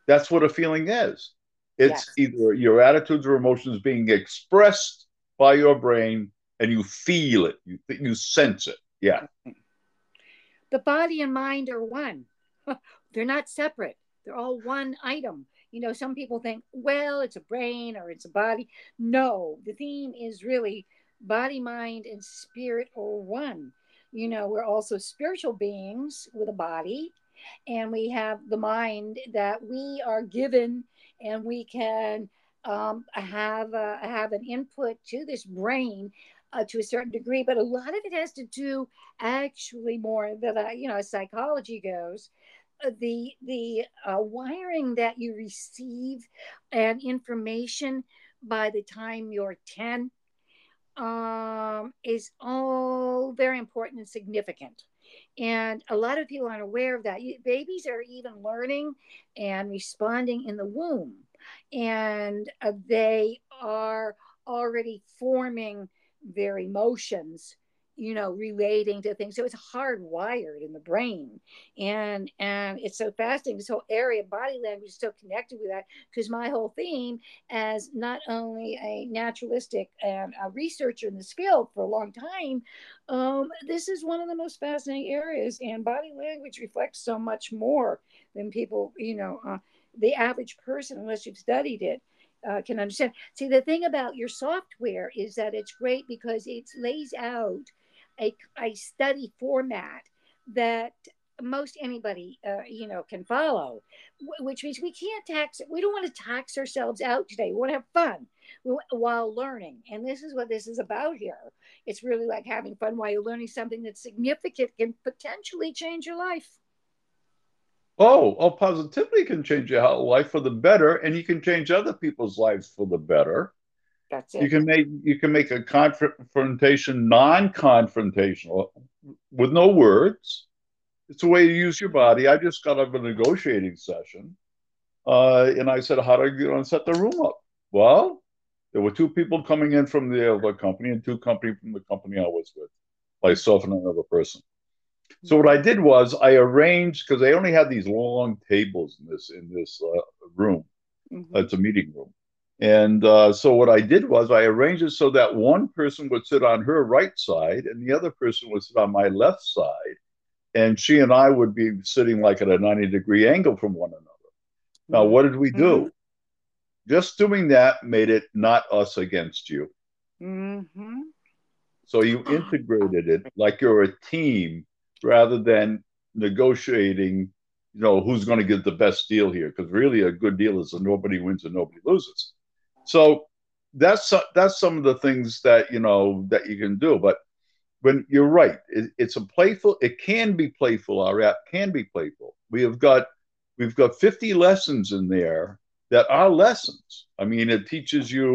That's what a feeling is. It's yes. either your attitudes or emotions being expressed by your brain, and you feel it. You you sense it. Yeah. The body and mind are one. They're not separate. They're all one item. You know, some people think, well, it's a brain or it's a body. No, the theme is really body, mind, and spirit are one. You know, we're also spiritual beings with a body, and we have the mind that we are given, and we can um, have uh, have an input to this brain uh, to a certain degree. But a lot of it has to do actually more that, uh, you know, as psychology goes, the the uh, wiring that you receive and information by the time you're ten um, is all very important and significant. And a lot of people aren't aware of that. You, babies are even learning and responding in the womb. And uh, they are already forming their emotions, you know, relating to things. So it's hardwired in the brain. And and it's so fascinating. This whole area of body language is so connected with that, because my whole theme as not only a naturalistic and a researcher in this field for a long time, um, this is one of the most fascinating areas. And body language reflects so much more than people, you know, uh, the average person, unless you've studied it, Uh, can understand. See, the thing about your software is that it's great because it lays out a, a study format that most anybody, uh, you know, can follow, w- which means we can't tax it. We don't want to tax ourselves out today. We want to have fun w- while learning. And this is what this is about here. It's really like having fun while you're learning something that's significant, can potentially change your life. Oh, oh, positivity can change your life for the better, and you can change other people's lives for the better. That's it. You can make you can make a confrontation non-confrontational with no words. It's a way to use your body. I just got out of a negotiating session, uh, and I said, "How do you going to set the room up?" Well, there were two people coming in from the other company and two company from the company I was with, myself and another person. So what I did was I arranged, because they only have these long tables in this in this uh, room. Mm-hmm. It's a meeting room. And uh, so what I did was I arranged it so that one person would sit on her right side and the other person would sit on my left side. And she and I would be sitting like at a ninety degree angle from one another. Mm-hmm. Now, what did we do? Mm-hmm. Just doing that made it not us against you. Mm-hmm. So you integrated it like you're a team, rather than negotiating, you know, who's going to get the best deal here. Because really a good deal is that nobody wins and nobody loses. So that's that's some of the things that, you know, that you can do. But when you're right, it, it's a playful, it can be playful. Our app can be playful. We have got, we've got fifty lessons in there that are lessons. I mean, it teaches you,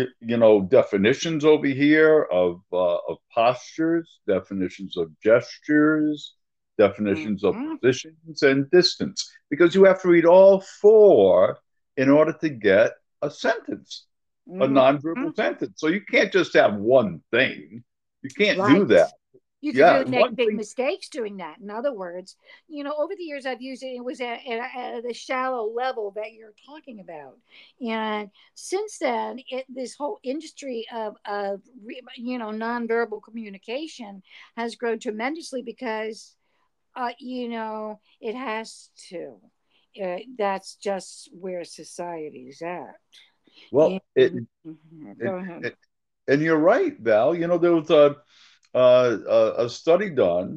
You, you know, definitions over here of uh, of postures, definitions of gestures, definitions mm-hmm. of positions and distance, because you have to read all four in order to get a sentence, mm-hmm. a nonverbal mm-hmm. sentence. So you can't just have one thing. You can't right. do that. You can yeah, do make big thing. mistakes doing that. In other words, you know, over the years I've used it. It was at, at, at the shallow level that you're talking about, and since then, it, this whole industry of of you know nonverbal communication has grown tremendously because, uh, you know, it has to. Uh, that's just where society is at. Well, and, it, go it, ahead. It, and you're right, Val. You know, there was a. Uh, a, a study done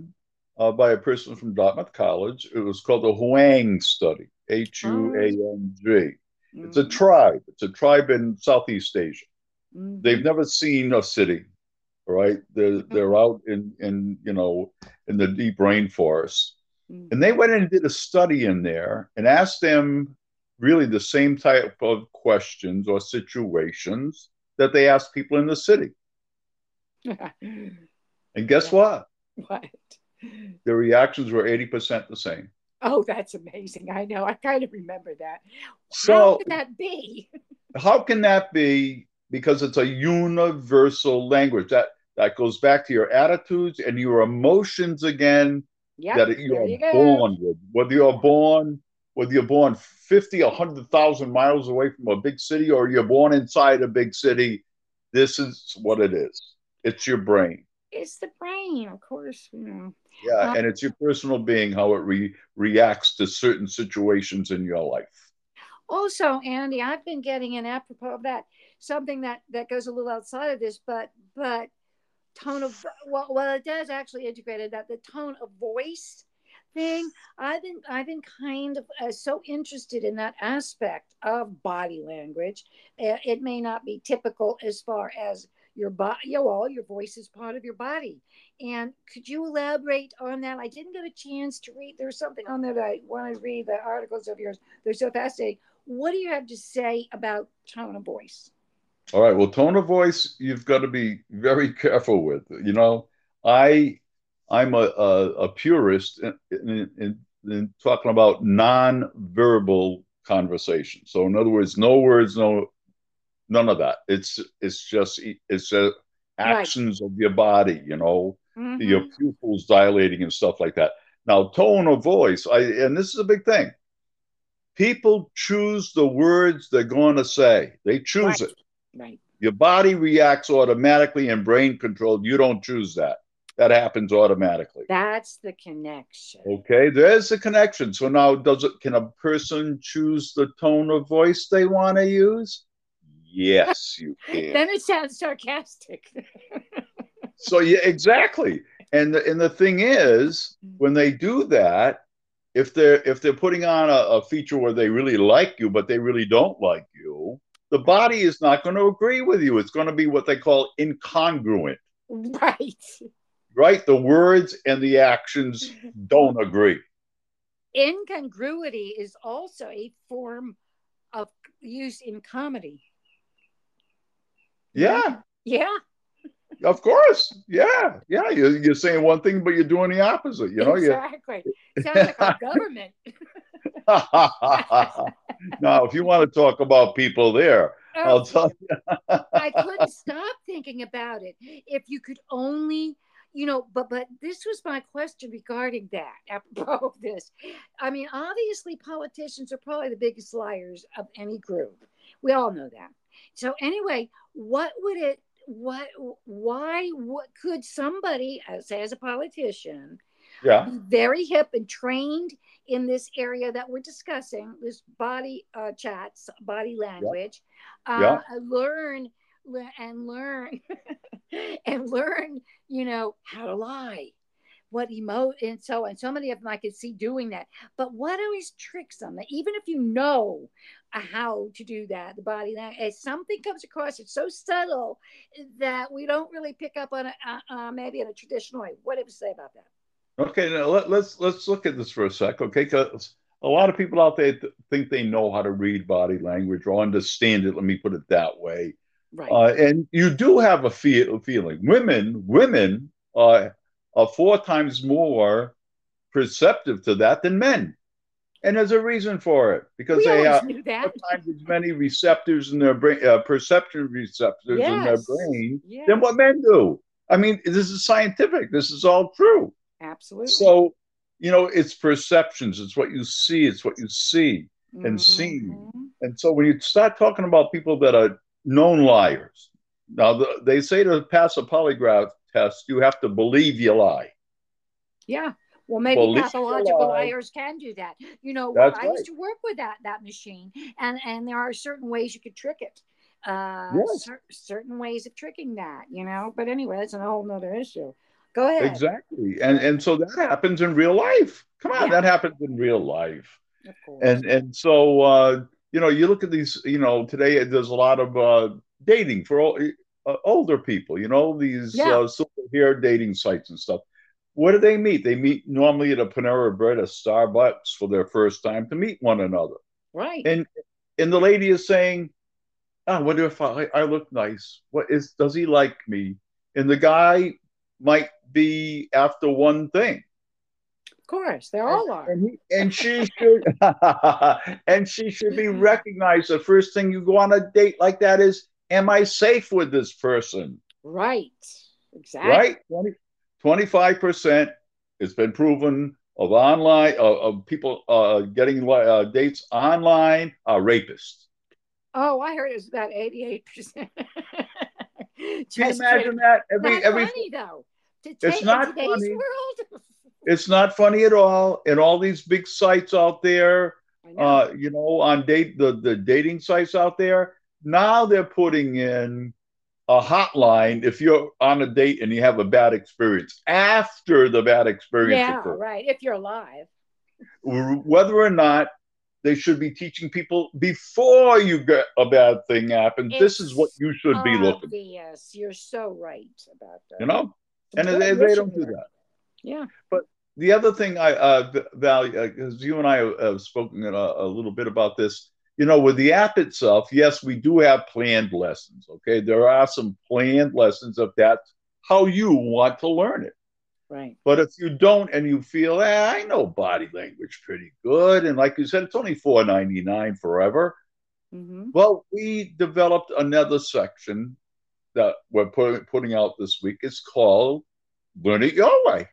uh, by a person from Dartmouth College. It was called the Huang study, H U A N G. Mm-hmm. It's a tribe. It's a tribe in Southeast Asia. Mm-hmm. They've never seen a city, right? They're, mm-hmm. they're out in, in, you know, in the deep rainforest. Mm-hmm. And they went in and did a study in there and asked them really the same type of questions or situations that they asked people in the city. And guess what? What? The reactions were eighty percent the same. Oh, that's amazing. I know. I kind of remember that. So, how can that be? How can that be? Because it's a universal language. That that goes back to your attitudes and your emotions again. Yeah. That you're you born with. Whether you're born, whether you're born fifty, one hundred thousand miles away from a big city or you're born inside a big city, this is what it is. It's your brain. It's the brain, of course. You know. Yeah, um, and it's your personal being, how it re- reacts to certain situations in your life. Also, Andy, I've been getting an apropos of that, something that, that goes a little outside of this, but but tone of, well, well it does actually integrate that, the tone of voice. thing. I've been I've been kind of uh, so interested in that aspect of body language. Uh, it may not be typical as far as your body. You know, all your voice is part of your body. And could you elaborate on that? I didn't get a chance to read. There's something on there that I want to read. The articles of yours, they're so fascinating. What do you have to say about tone of voice? All right. Well, tone of voice, you've got to be very careful with. You know, I I'm a a, a purist in, in, in, in talking about non-verbal conversation. So, in other words, no words, no none of that. It's it's just it's uh, actions right. of your body. You know, mm-hmm. your pupils dilating and stuff like that. Now, tone of voice, I and this is a big thing. People choose the words they're going to say. They choose right. it. Right. Your body reacts automatically and brain controlled. You don't choose that. That happens automatically. That's the connection. Okay, there's the connection. So now, does it? Can a person choose the tone of voice they want to use? Yes, you can. Then it sounds sarcastic. So yeah, exactly. And the, and the thing is, when they do that, if they're if they're putting on a, a feature where they really like you, but they really don't like you. The body is not going to agree with you. It's going to be what they call incongruent. Right. Right? The words and the actions don't agree. Incongruity is also a form of use in comedy. Yeah. Yeah. Of course. Yeah. Yeah. You're, you're saying one thing, but you're doing the opposite. You know? Exactly. It sounds like our government. Now, if you want to talk about people there, oh, I'll tell you. I couldn't stop thinking about it. If you could only, you know, but but this was my question regarding that, apropos of this. I mean, obviously, politicians are probably the biggest liars of any group. We all know that. So anyway, what would it, what, why what could somebody, say as a politician, yeah, be very hip and trained in this area that we're discussing, this body uh, chats, body language, yep. Yep. Uh, learn le- and learn and learn, you know, how to lie, what emote and so on. So many of them I could see doing that. But what always tricks them? Even if you know how to do that, the body language, something comes across, it's so subtle that we don't really pick up on a, uh, uh, maybe in a traditional way. What do you say about that? Okay, now let, let's let's look at this for a sec, okay? Because a lot of people out there th- think they know how to read body language or understand it. Let me put it that way. Right. Uh, and you do have a fe- feeling. Women, women uh, are four times more perceptive to that than men, and there's a reason for it because we they have four times as many receptors in their brain, uh, perception receptors yes. in their brain yes. than what men do. I mean, this is scientific. This is all true. Absolutely. So, you know, it's perceptions. It's what you see. It's what you see mm-hmm. and seen. And so when you start talking about people that are known liars, now the, they say to pass a polygraph test, you have to believe you lie. Yeah. Well, maybe believe pathological lie. Liars can do that. You know, well, I right. used to work with that that machine, and, and there are certain ways you could trick it. Uh, yes. cer- certain ways of tricking that, you know. But anyway, that's a whole nother issue. Go ahead. Exactly. And and so that happens in real life. Come on, yeah. that happens in real life. Of course. And and so, uh, you know, you look at these, you know, today there's a lot of uh, dating for all, uh, older people, you know, these yeah. uh, silver-haired dating sites and stuff. Where do they meet? They meet normally at a Panera Bread, a Starbucks for their first time to meet one another. Right. And and the lady is saying, I wonder if I, I look nice. What is, does he like me? And the guy might be after one thing. Of course, they all are. And, he, and she should and she should be recognized. The first thing you go on a date like that is, am I safe with this person? Right. Exactly. Right? twenty, twenty-five percent, it's been proven, of online, uh, of people uh, getting uh, dates online are rapists. Oh, I heard it was about eighty-eight percent. Just Can you imagine kidding. that? Every, not every, funny, though. To take it's not today's funny. World. It's not funny at all. And all these big sites out there, know. Uh, you know, on date the, the dating sites out there, now they're putting in a hotline if you're on a date and you have a bad experience, after the bad experience yeah, occurs. Right, if you're alive. Whether or not they should be teaching people before you get a bad thing happens. This is what you should obvious. be looking for. Yes, you're so right about that. You know? And they, they don't do that. Yeah. But the other thing, I uh, Val, because uh, you and I have spoken a, a little bit about this, you know, with the app itself, yes, we do have planned lessons, okay? There are some planned lessons if that's how you want to learn it. Right. But if you don't and you feel, eh, I know body language pretty good, and like you said, it's only four ninety-nine forever. Mm-hmm. Well, we developed another section that we're put, putting out this week. It's called Learn It Your Way.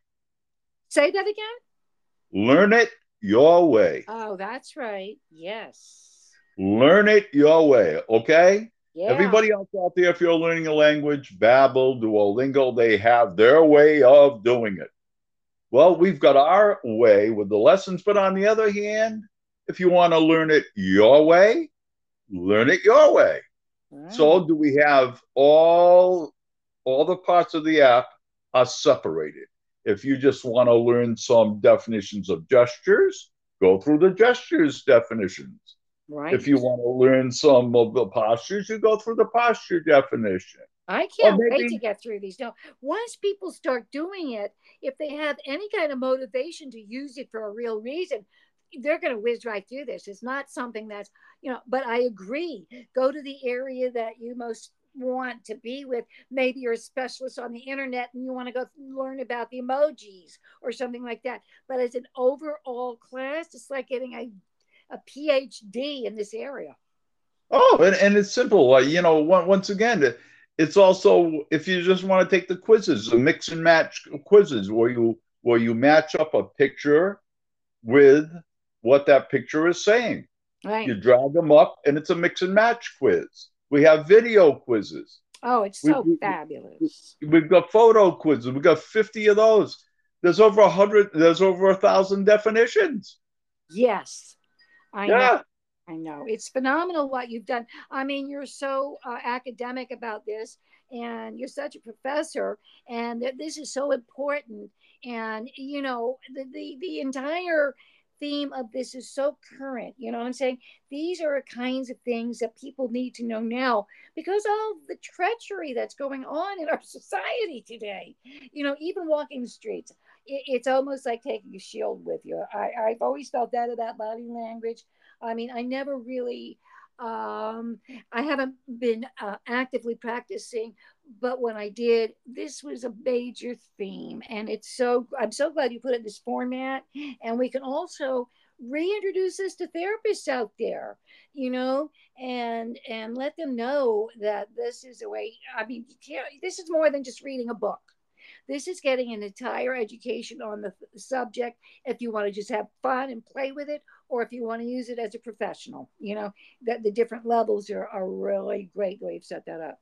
Say that again? Learn It Your Way. Oh, that's right. Yes. Learn It Your Way, okay? Yeah. Everybody else out there, if you're learning a language, Babbel, Duolingo, they have their way of doing it. Well, we've got our way with the lessons, but on the other hand, if you want to learn it your way, learn it your way. Right. So do we have all, all the parts of the app are separated. If you just want to learn some definitions of gestures, go through the gestures definitions. Right. If you want to learn some of the postures, you go through the posture definition. I can't maybe, wait to get through these. Now, once people start doing it, if they have any kind of motivation to use it for a real reason, they're going to whiz right through this. It's not something that's, you know, but I agree. Go to the area that you most want to be with. Maybe you're a specialist on the internet and you want to go learn about the emojis or something like that. But as an overall class, it's like getting a a PhD in this area. Oh, and, and it's simple. Uh, you know, one, once again, it's also, if you just want to take the quizzes, the mix and match quizzes where you, where you match up a picture with what that picture is saying. Right. You drag them up and it's a mix and match quiz. We have video quizzes. Oh, it's so we, fabulous. We, we've got photo quizzes. We've got fifty of those. There's over a hundred, there's over a thousand definitions. Yes. I yeah. know. I know. It's phenomenal what you've done. I mean, you're so uh, academic about this, and you're such a professor, and th this is so important. And, you know, the, the, the entire theme of this is so current. You know what I'm saying? These are kinds of things that people need to know now because of the treachery that's going on in our society today. You know, even walking the streets. It's almost like taking a shield with you. I, I've always felt that about body language. I mean, I never really, um, I haven't been uh, actively practicing, but when I did, this was a major theme. And it's so, I'm so glad you put it in this format. And we can also reintroduce this to therapists out there, you know, and and let them know that this is a way, I mean, you can't, this is more than just reading a book. This is getting an entire education on the subject if you want to just have fun and play with it, or if you want to use it as a professional. You know, that the different levels are a really great way to set that up.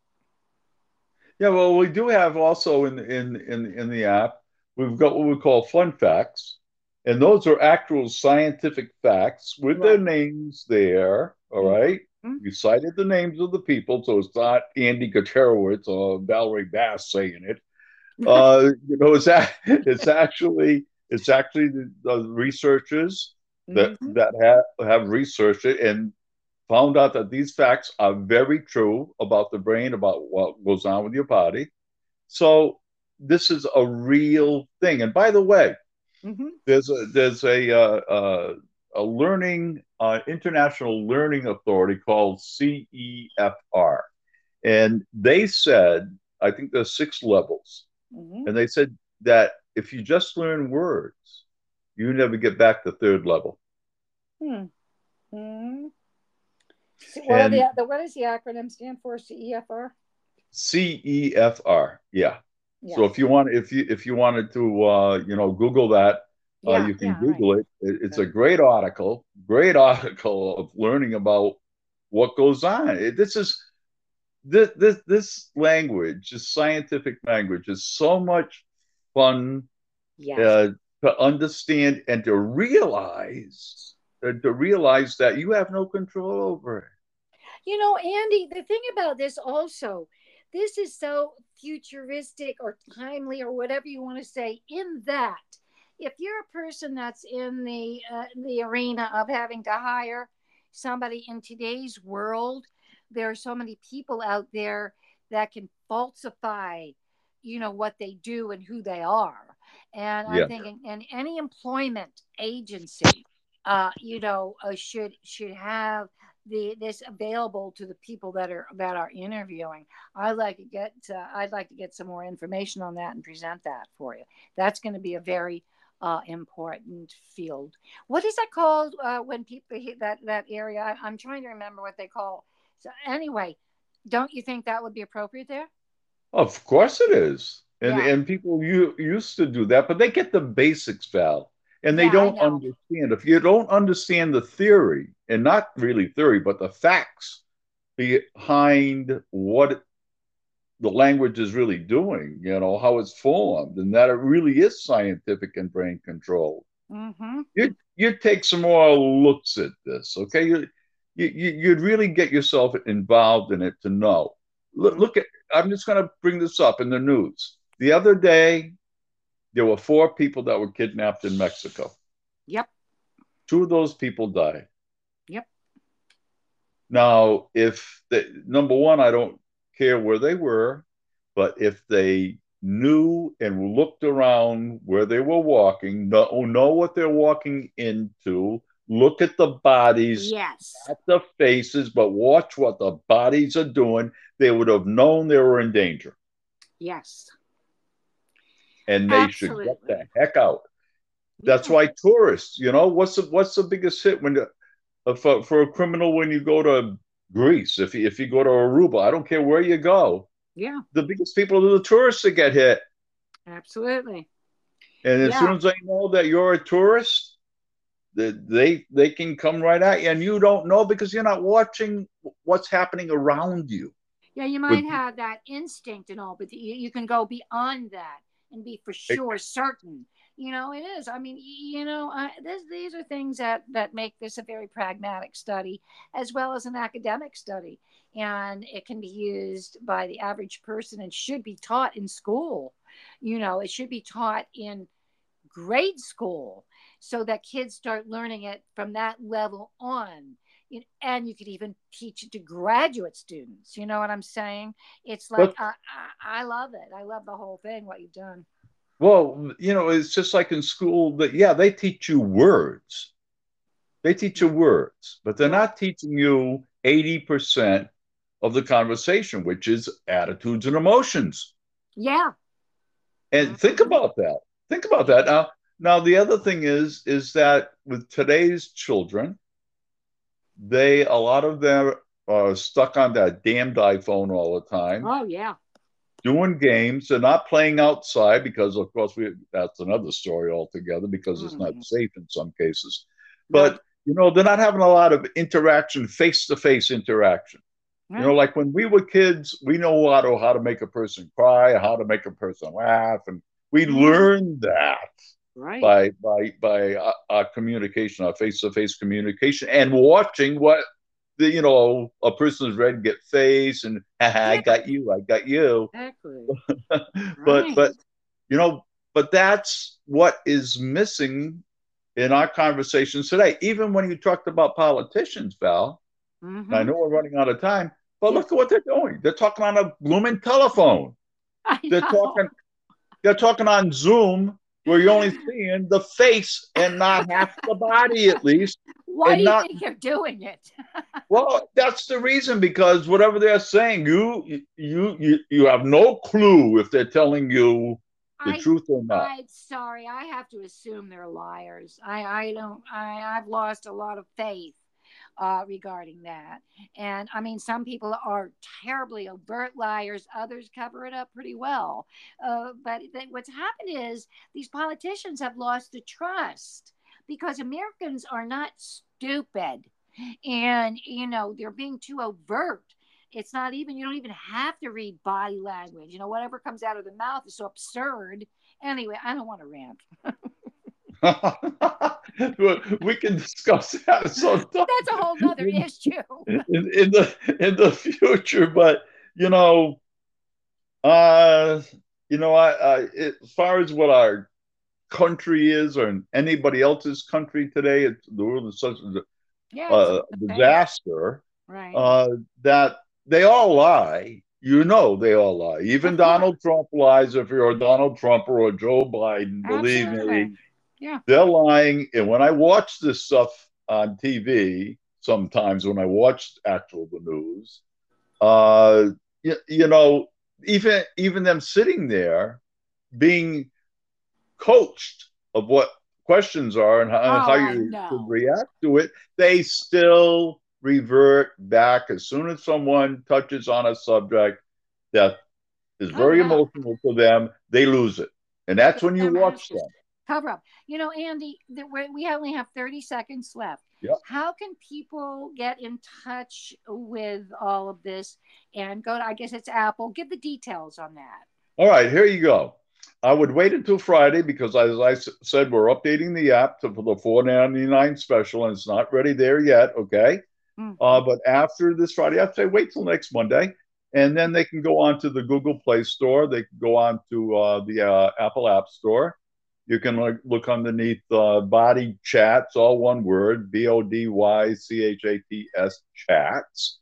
Yeah, well, we do have also in, in, in, in the app, we've got what we call fun facts, and those are actual scientific facts with right. their names there, all mm-hmm. right? Mm-hmm. You cited the names of the people, so it's not Andy Guterowitz or Valerie Bass saying it. uh, you know, it's a, it's actually it's actually the, the researchers that mm-hmm. that have, have researched it and found out that these facts are very true about the brain, about what goes on with your body. So this is a real thing. And by the way, mm-hmm. there's a there's a uh, uh, a learning uh, international learning authority called C E F R, and they said I think there's six levels. Mm-hmm. And they said that if you just learn words, you never get back to third level. Hmm. Hmm. So what, and are the, what does the acronym stand for? C E F R. C E F R. Yeah. Yes. So if you want, if you if you wanted to, uh, you know, Google that, yeah, uh, you can yeah, Google right. it. it. It's okay. a great article. Great article of learning about what goes on. It, this is. This, this this language, this scientific language, is so much fun yes. uh, to understand and to realize uh, to realize that you have no control over it. You know, Andy, the thing about this also, this is so futuristic or timely or whatever you want to say, in that if you're a person that's in the uh, the arena of having to hire somebody in today's world, there are so many people out there that can falsify, you know, what they do and who they are. And yeah. I'm thinking, and any employment agency, uh, you know, uh, should should have the this available to the people that are that are interviewing. I'd like to get uh, I'd like to get some more information on that and present that for you. That's going to be a very Uh, important field. What is that called uh, when people hit that, that area? I, I'm trying to remember what they call. So anyway, don't you think that would be appropriate there? Of course it is. And yeah. and people you, used to do that, but they get the basics, Val, and they yeah, don't understand. If you don't understand the theory, and not really theory, but the facts behind what the language is really doing, you know, how it's formed, and that it really is scientific and brain controlled. Mm-hmm. You you take some more looks at this, okay? You, you, you'd really get yourself involved in it to know. Look, look at, I'm just going to bring this up in the news. The other day, there were four people that were kidnapped in Mexico. Yep. Two of those people died. Yep. Now, if, they, number one, I don't care where they were, but if they knew and looked around where they were walking, know, know what they're walking into, look at the bodies, yes, not the faces, but watch what the bodies are doing, they would have known they were in danger. Yes. And they Absolutely. should get the heck out. That's yeah. why tourists, you know, what's the, what's the biggest hit when uh, for, for a criminal when you go to Greece, if you, if you go to Aruba, I don't care where you go. Yeah. The biggest people are the tourists that get hit. Absolutely. And as yeah. soon as they know that you're a tourist, they, they can come right at you. And you don't know because you're not watching what's happening around you. Yeah, you might With, have that instinct and all, but you, you can go beyond that and be for sure it, certain. You know, it is. I mean, you know, I, this, these are things that, that make this a very pragmatic study as well as an academic study. And it can be used by the average person and should be taught in school. You know, it should be taught in grade school so that kids start learning it from that level on. And you could even teach it to graduate students. You know what I'm saying? It's like, I, I, I love it. I love the whole thing, what you've done. Well, you know, it's just like in school that, yeah, they teach you words. They teach you words, but they're not teaching you eighty percent of the conversation, which is attitudes and emotions. Yeah. And think about that. Think about that. Now, now the other thing is, is that with today's children, they, a lot of them are stuck on that damned iPhone all the time. Oh, yeah. Doing games, they're not playing outside because, of course, we that's another story altogether because mm-hmm. it's not safe in some cases. But, you know, they're not having a lot of interaction, face-to-face interaction. Mm-hmm. You know, like when we were kids, we know how to, how to make a person cry, how to make a person laugh, and we mm-hmm. learned that right. by, by, by our communication, our face-to-face communication, and watching what, the, you know, a person's red get face and I got you, I got you. Exactly. but right. but you know, but that's what is missing in our conversations today. Even when you talked about politicians, Val, mm-hmm. I know we're running out of time, but look at what they're doing. They're talking on a blooming telephone. I they're know. talking. They're talking on Zoom, where you're only seeing the face and not half the body, at least. Why do you not, think you're doing it? Well, that's the reason, because whatever they're saying, you you you, you have no clue if they're telling you the I, truth or not. I'm sorry, I have to assume they're liars. I, I don't. I, I've lost a lot of faith uh, regarding that. And I mean, some people are terribly overt liars. Others cover it up pretty well. Uh, but th- what's happened is these politicians have lost the trust. Because Americans are not stupid and, you know, they're being too overt. It's not even, you don't even have to read body language. You know, whatever comes out of the mouth is so absurd. Anyway, I don't want to rant. We can discuss that sometime. That's a whole other issue. in, in, the, in the future, but, you know, Uh, you know, I, I, as far as what our country is or anybody else's country today, it's, the world is such a yeah, uh, disaster right. uh, that they all lie. You know they all lie. Even Absolutely. Donald Trump lies. If you're a Donald Trump or a Joe Biden, believe Absolutely. me, yeah. they're lying. And when I watch this stuff on T V, sometimes when I watch actual the news, uh, you, you know, even even them sitting there being coached of what questions are and how, oh, how you should react to it, they still revert back as soon as someone touches on a subject that is very oh, wow. emotional to them. They lose it, and that's when you watch them. Cover up. You know, Andy, the, we only have thirty seconds left. Yep. How can people get in touch with all of this and go to, I guess it's Apple. Give the details on that. All right, here you go. I would wait until Friday because, as I said, we're updating the app to, for the four ninety-nine special, and it's not ready there yet. Okay. Mm-hmm. Uh, but after this Friday, I'd say wait till next Monday, and then they can go on to the Google Play Store. They can go on to uh, the uh, Apple App Store. You can look, look underneath uh, Body Chats, all one word, B O D Y C H A T S, Chats,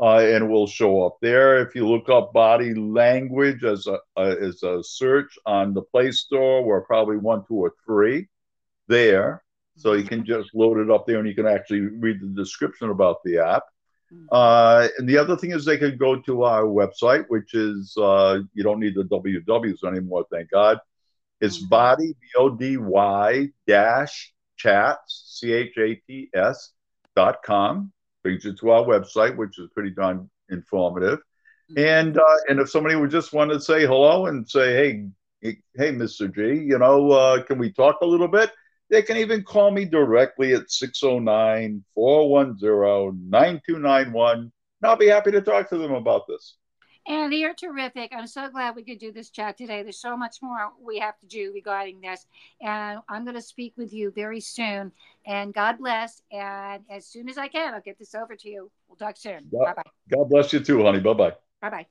uh, and it will show up there. If you look up body language as a, uh, as a search on the Play Store, we're probably one, two, or three there. So you can just load it up there, and you can actually read the description about the app. Uh, and the other thing is they could go to our website, which is uh, you don't need the W Ws anymore, thank God. It's body, B O D Y, dash, chats, C H A T S, dot com. Brings you to our website, which is pretty darn informative. And uh, and if somebody would just want to say hello and say, hey, hey, Mister G, you know, uh, can we talk a little bit? They can even call me directly at six oh nine, four one zero, nine two nine one, and I'll be happy to talk to them about this. Andy, you're terrific. I'm so glad we could do this chat today. There's so much more we have to do regarding this. And I'm going to speak with you very soon. And God bless. And as soon as I can, I'll get this over to you. We'll talk soon. God, bye-bye. God bless you too, honey. Bye-bye. Bye-bye.